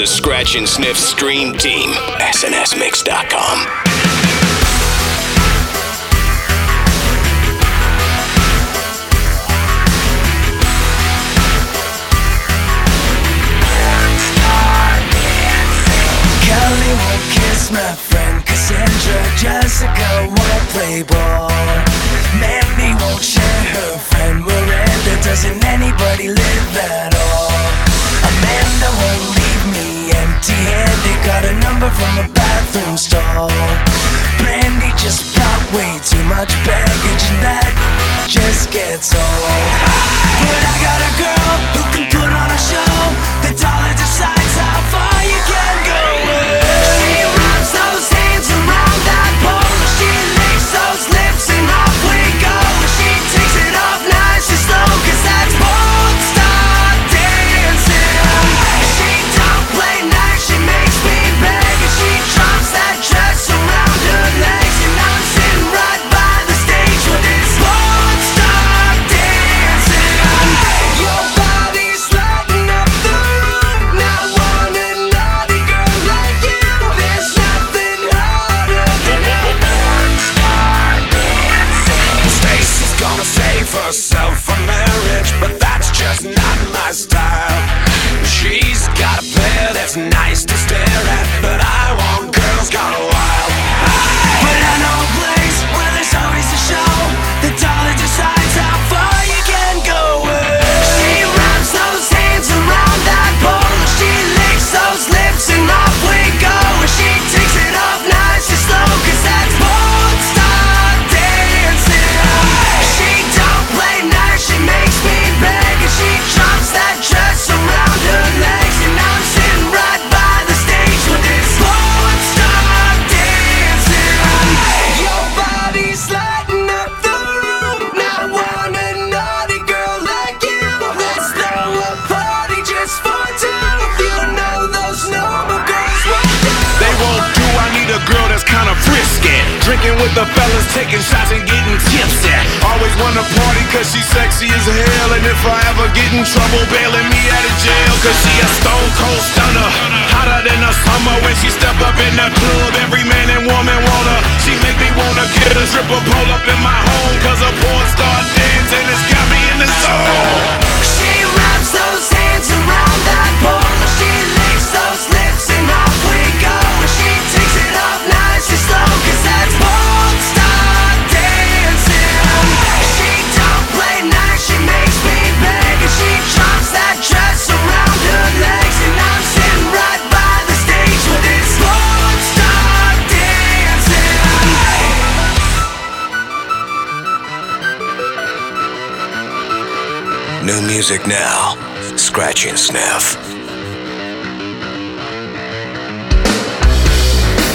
The Scratch and Sniff Stream Team, SNSMix.com. Kelly will kiss my friend Cassandra, Jessica wanna play ball. Mandy won't share her friend Miranda, doesn't anybody live at all? Amanda from a bathroom stall. Brandy just brought way too much baggage, and that just gets old. But I got a girl who can put on a show. The dollar decides how far you can go. She wraps those hands around that pole. She licks those lips and off we go. She takes it off nice and slow, cause that's porn star dancing. She don't play nice, she makes me beg. And she drops that dress around her legs. And I'm sitting right by the stage with this porn star dancing. Your body's lighting up the room. Not one and naughty girl like you. There's nothing harder than a porn star dancing. Stacy's gonna save herself for marriage, but that's just not my style. She's got a pair that's nice to stare at, but I want girls gone wild. But I know a place where there's always a show. The dollar decides how far you can go. She wraps those hands around that pole. She licks those lips and off we go. She takes it off nice and slow, cause that's porn star dancing. She don't play nice, she makes me beg. And she drops that dress around her legs. And I'm sitting right by the stage with this porn star dancing. Your body's lighting up the room. Not one and naughty girl like you. Let's throw a party just for two. You know those normal girls won't do. They won't do. I need a girl that's kinda frisky. Drinking with the fellas, taking shots and getting tipsy. Always wanna party cause she's sexy as hell. And if I ever get in trouble, bailing me out of jail. Cause she a stone cold stunner, hotter than the summer. When she step up in the club, every man and woman wanna. She make me wanna get a stripper pole up in my home. Cause a porn star dancing has got me in the zone. She wraps those hands around that pole. She licks those lips and off we go. She takes it off nice and slow, cause that's porn star dancing. She don't play nice, she makes me beg. And she drops that dress around her legs. And I'm sitting right by the stage with this porn star dancing. New music now. Scratch and Sniff.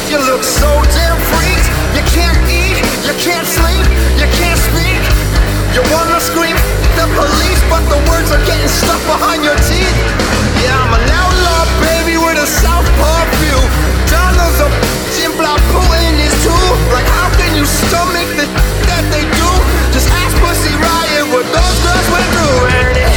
You look so damn freaked. You can't eat, you can't sleep, you can't speak. You wanna scream the police, but the words are getting stuck behind your teeth. Yeah, I'm an outlaw, baby, with a southpaw view. Donald's a Jim Block putting in his too. Like, how can you stomach the that they do? Just ask Pussy Riot what those girls went through. And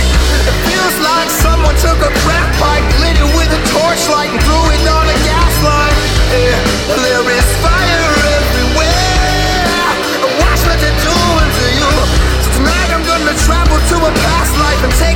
it feels like someone took a crack pipe, lit it with a torchlight, and threw it on a gas line. Yeah, there is fire everywhere. Watch what they're doing to you. So tonight I'm gonna travel to a past life and take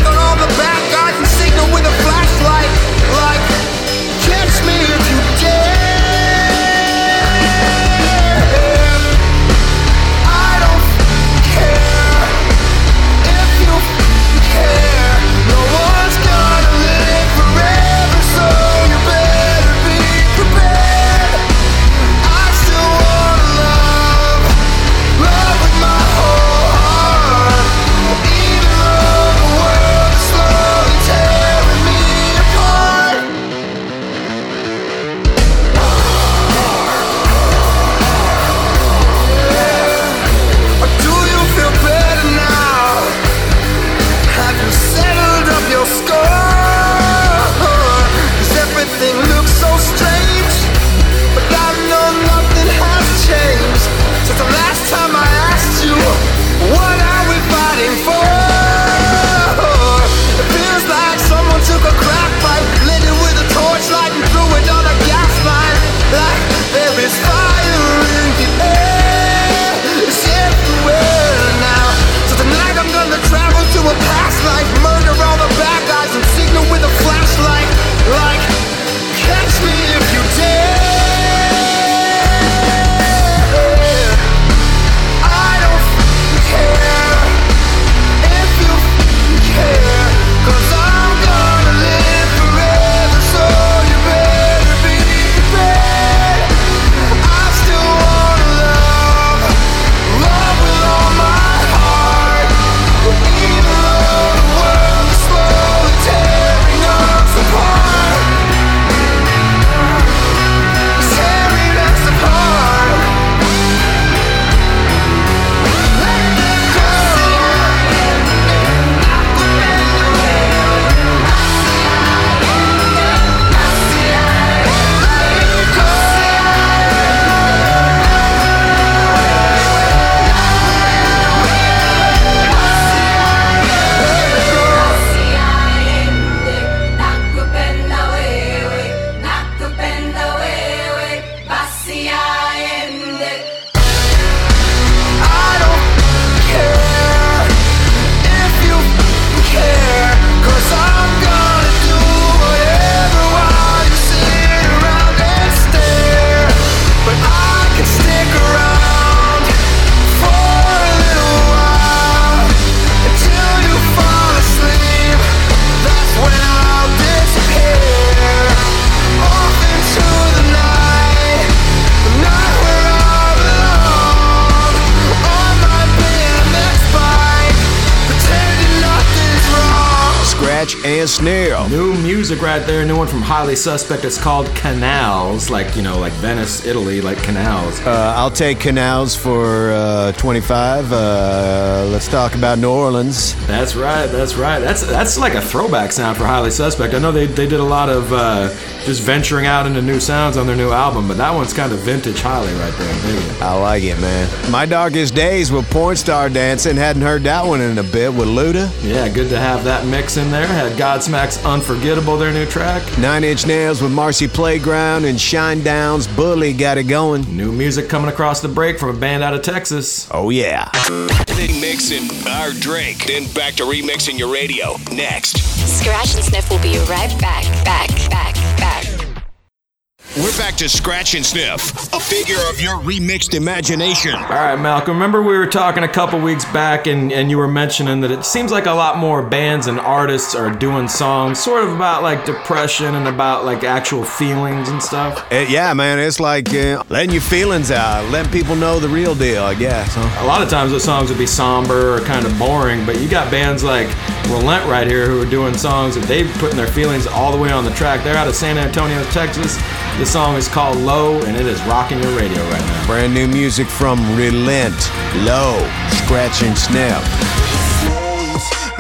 Scratch and Sniff. New music right there, new one from Highly Suspect. It's called Canals, like, you know, like Venice, Italy, like canals. I'll take Canals for 25. Let's talk about New Orleans. That's right, that's right. That's like a throwback sound for Highly Suspect. I know they did a lot of just venturing out into new sounds on their new album, but that one's kind of vintage Highly right there, baby. I like it, man. My Darkest Days with Porn Star Dancing. Hadn't heard that one in a bit with Luda. Yeah, good to have that mix in there. Had Godsmack's Unforgettable, their new track. Nine Inch Nails with Marcy Playground, and Shinedown's Bully got it going. New music coming across the break from a band out of Texas. Oh, yeah. Then mixing our drink, then back to remixing your radio. Next. Scratch and Sniff will be right back, back. We're back to Scratch and Sniff, a figure of your remixed imagination. All right, Malcolm, remember we were talking a couple weeks back and you were mentioning that it seems like a lot more bands and artists are doing songs sort of about, like, depression and about, like, actual feelings and stuff? Yeah, man, it's like letting your feelings out, letting people know the real deal, I guess. Huh? A lot of times those songs would be somber or kind of boring, but you got bands like Relent right here who are doing songs that they're putting their feelings all the way on the track. They're out of San Antonio, Texas. The song is called Low, and it is rocking your radio right now. Brand new music from Relent. Low, Scratch and Sniff.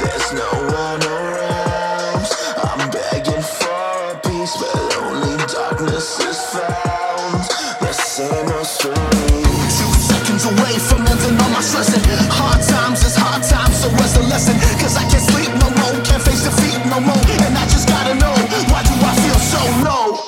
There's no one around. I'm begging for a peace, but only darkness is found. The same old story. 2 seconds away from ending all my stressing. Hard times is hard times, so what's the lesson? 'Cause I can't sleep no more, can't face defeat no more. And I just gotta know, why do I feel so low?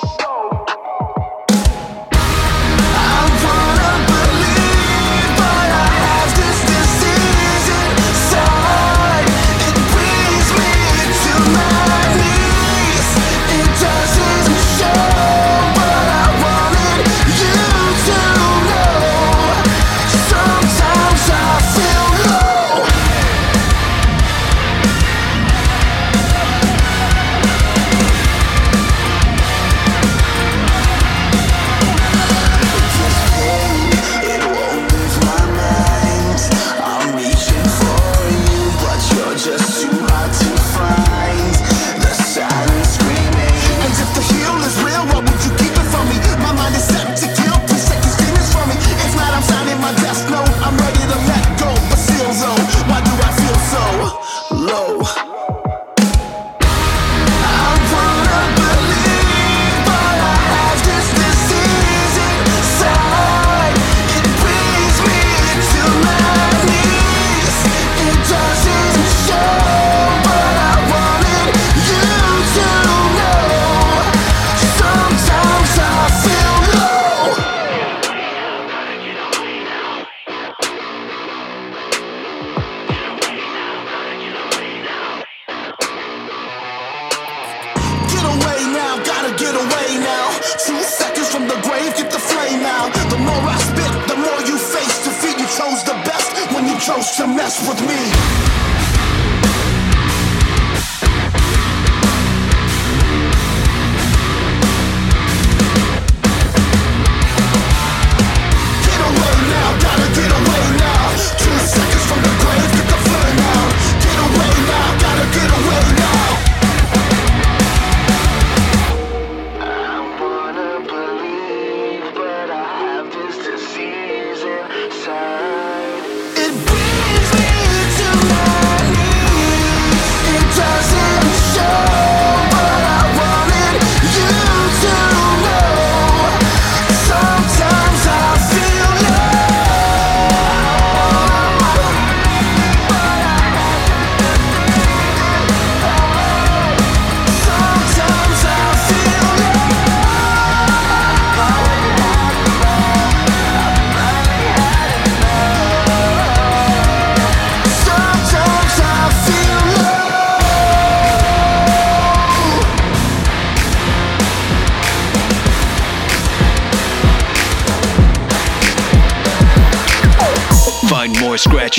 Scratch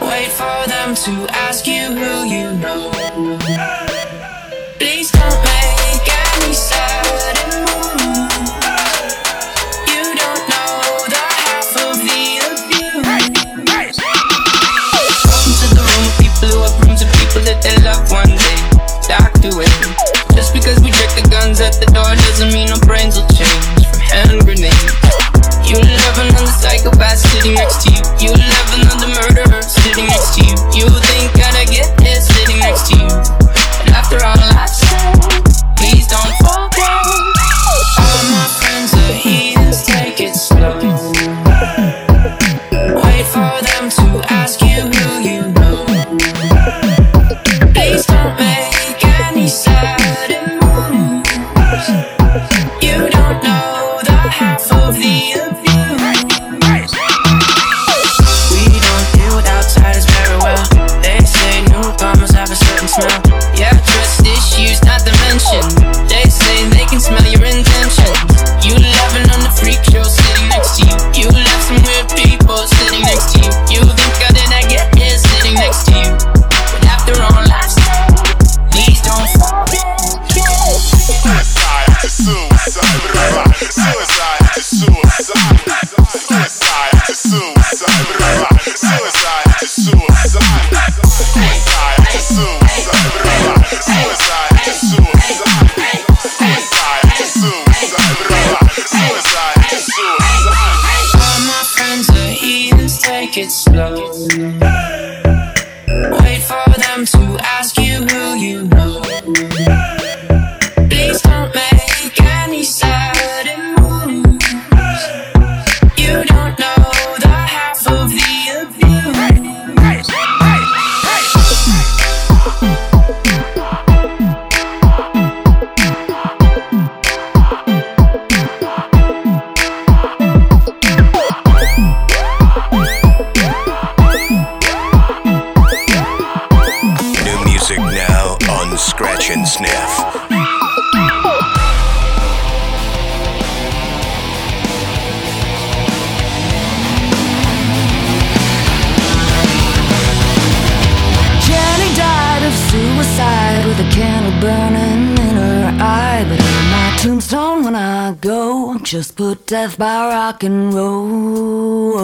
Wait for them to ask you who you know. Please don't make Just because we check the guns at the door doesn't mean our brains will change from hand grenades. You'll have another psychopath sitting next to you. You'll have another murderer sitting next to you. You think I'd get here sitting next to you. But after all I've said, please don't forget. All of my friends are here, take it slow. Wait for them to ask you who you know. Please don't make any sudden moves. You don't know the half of the abuse. We don't deal with outsiders very well. They say newcomers have a certain smell. Yeah, trust issues not to mention. They say they can smell your intentions. You laughing on the freak show sitting next to you. You left some weird people sitting next to you. You think I did I get here sitting next to you. But after all I've said, please don't forget. Suicide to suicide, suicide to suicide, suicide to suicide, suicide to suicide, suicide to suicide, suicide to suicide, suicide to suicide, suicide to suicide. All my friends are heathens, take it slow. Wait for them to ask you who you know. Please don't make any sudden moves. You don't know the half of the abuse. New music now on Scratch and Sniff. With a candle burning in her eye, but on my tombstone when I go, I'm just put death by rock and roll.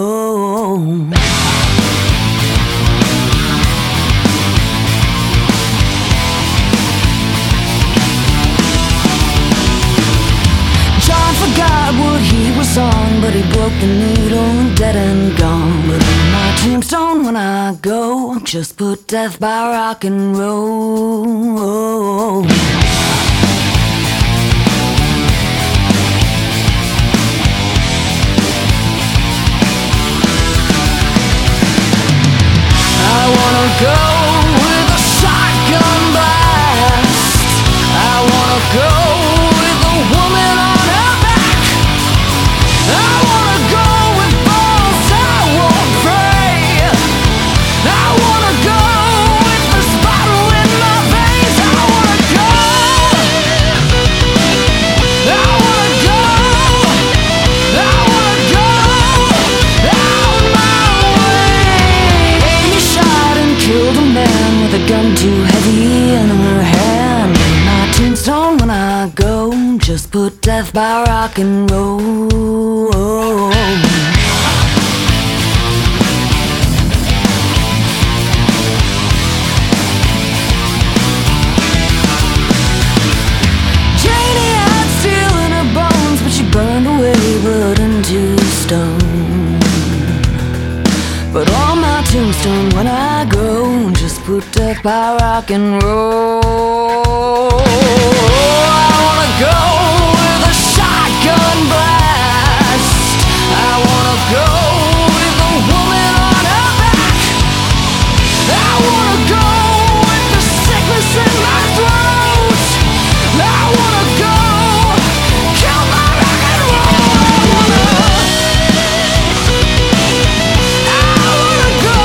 John forgot what he was on, but he broke the needle, dead and gone. But on my tombstone when I go, I'm just put death by rock and roll. I wanna go with a shotgun blast. I wanna go with a woman on her back. I wanna go with balls I won't break. I wanna go with this bottle in my veins. I wanna go. I wanna go. I wanna go out my way. Amy shot and killed a man with a gun too heavy in her hand. In my tombstone when I go, just put death by rock and roll. But on my tombstone when I go, just put death by rock and roll. I wanna go with a shotgun blast. I wanna go with a woman on her back. I wanna go with the sickness in my throat. I wanna go kill my rock and roll. I wanna go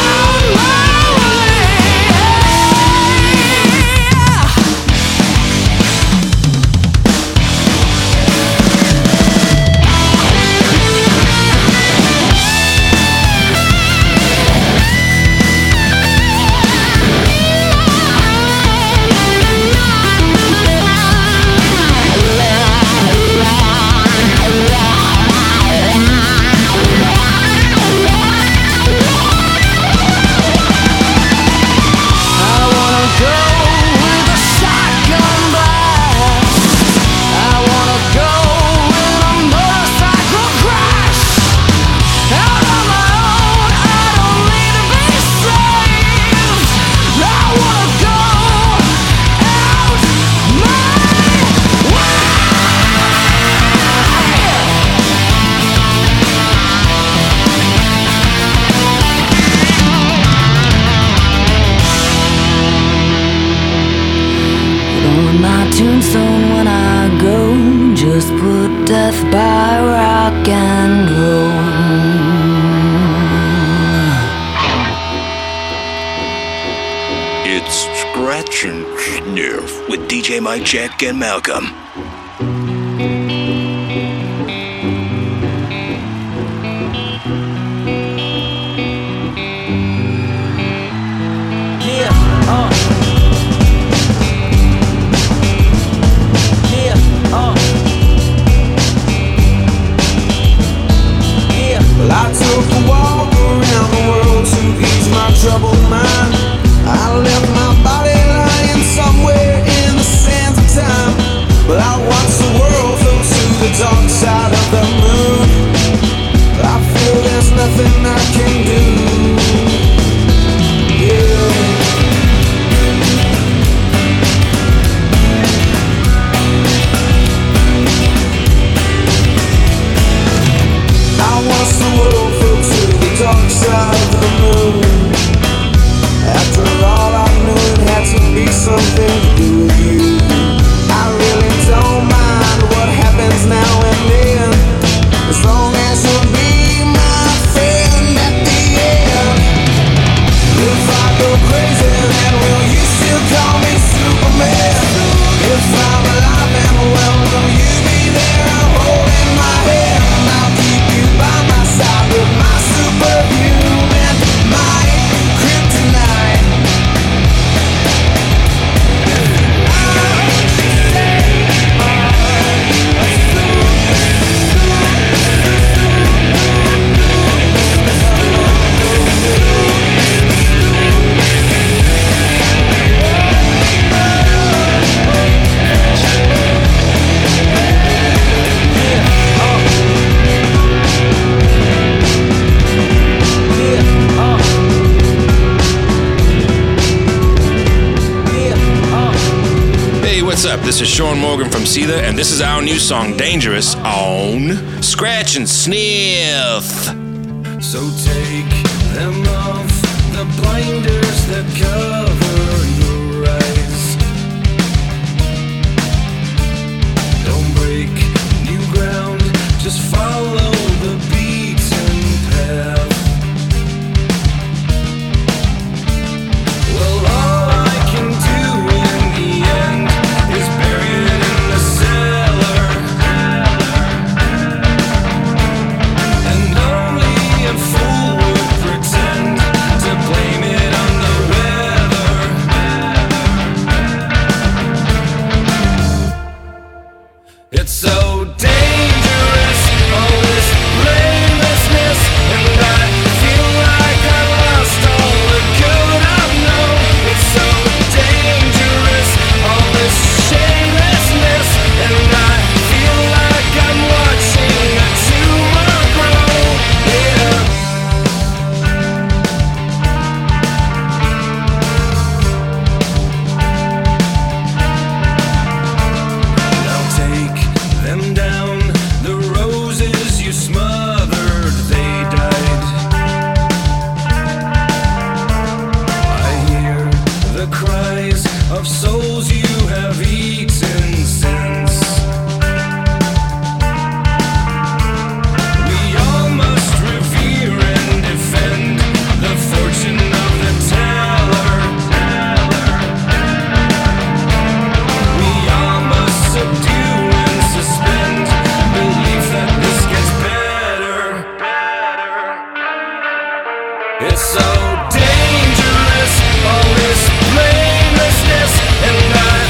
out my way. zone when I go. Just put death by rock and roll. It's Scratch and Sniff with DJ Mike Check and Malcolm. Well, I took a walk around the world to ease my troubled mind. I left my body lying somewhere in the sands of time. But I watched the world go to the dark side of the moon. I feel there's nothing I can do. Yeah. I watched the world go to the dark side of the moon. After all, I knew it had to be something to do with you. I really don't mind what happens now and then, as long as you'll be my friend at the end. If I go crazy, then will you still call me Superman? If I'm alive and well, will you be there holding my hand? I'll keep you by my side with my superhuman might. What's up? This is Sean Morgan from Seether, and this is our new song, Dangerous, on Scratch and Sniff. So take them off, the blinders that cover your eyes. Don't break new ground, just follow the beaten path. Well, all I can do so dangerous, all this blamelessness, and I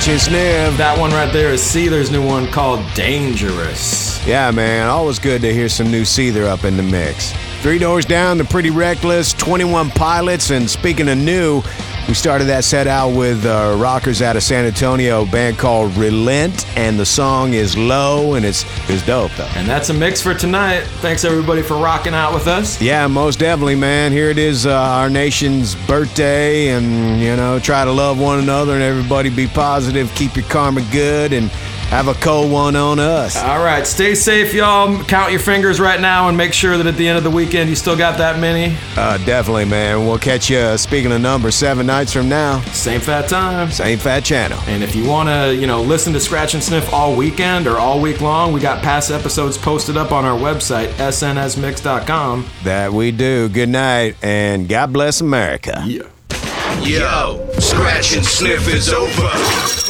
Scratch and Sniff. That one right there is Seether's new one called Dangerous. Yeah, man. Always good to hear some new Seether up in the mix. Three Doors Down, The Pretty Reckless, 21 Pilots, and speaking of new, we started that set out with rockers out of San Antonio, a band called Relent, and the song is Low, and it's dope, though. And that's a mix for tonight. Thanks, everybody, for rocking out with us. Yeah, most definitely, man. Here it is, our nation's birthday, and, you know, try to love one another, and everybody be positive, keep your karma good, and have a cold one on us. All right, stay safe, y'all. Count your fingers right now and make sure that at the end of the weekend you still got that many. Definitely, man. We'll catch you, speaking of numbers, 7 nights from now. Same fat time. Same fat channel. And if you want to, you know, listen to Scratch and Sniff all weekend or all week long, we got past episodes posted up on our website, SNSMix.com. That we do. Good night, and God bless America. Yeah. Yo, Scratch and Sniff is over.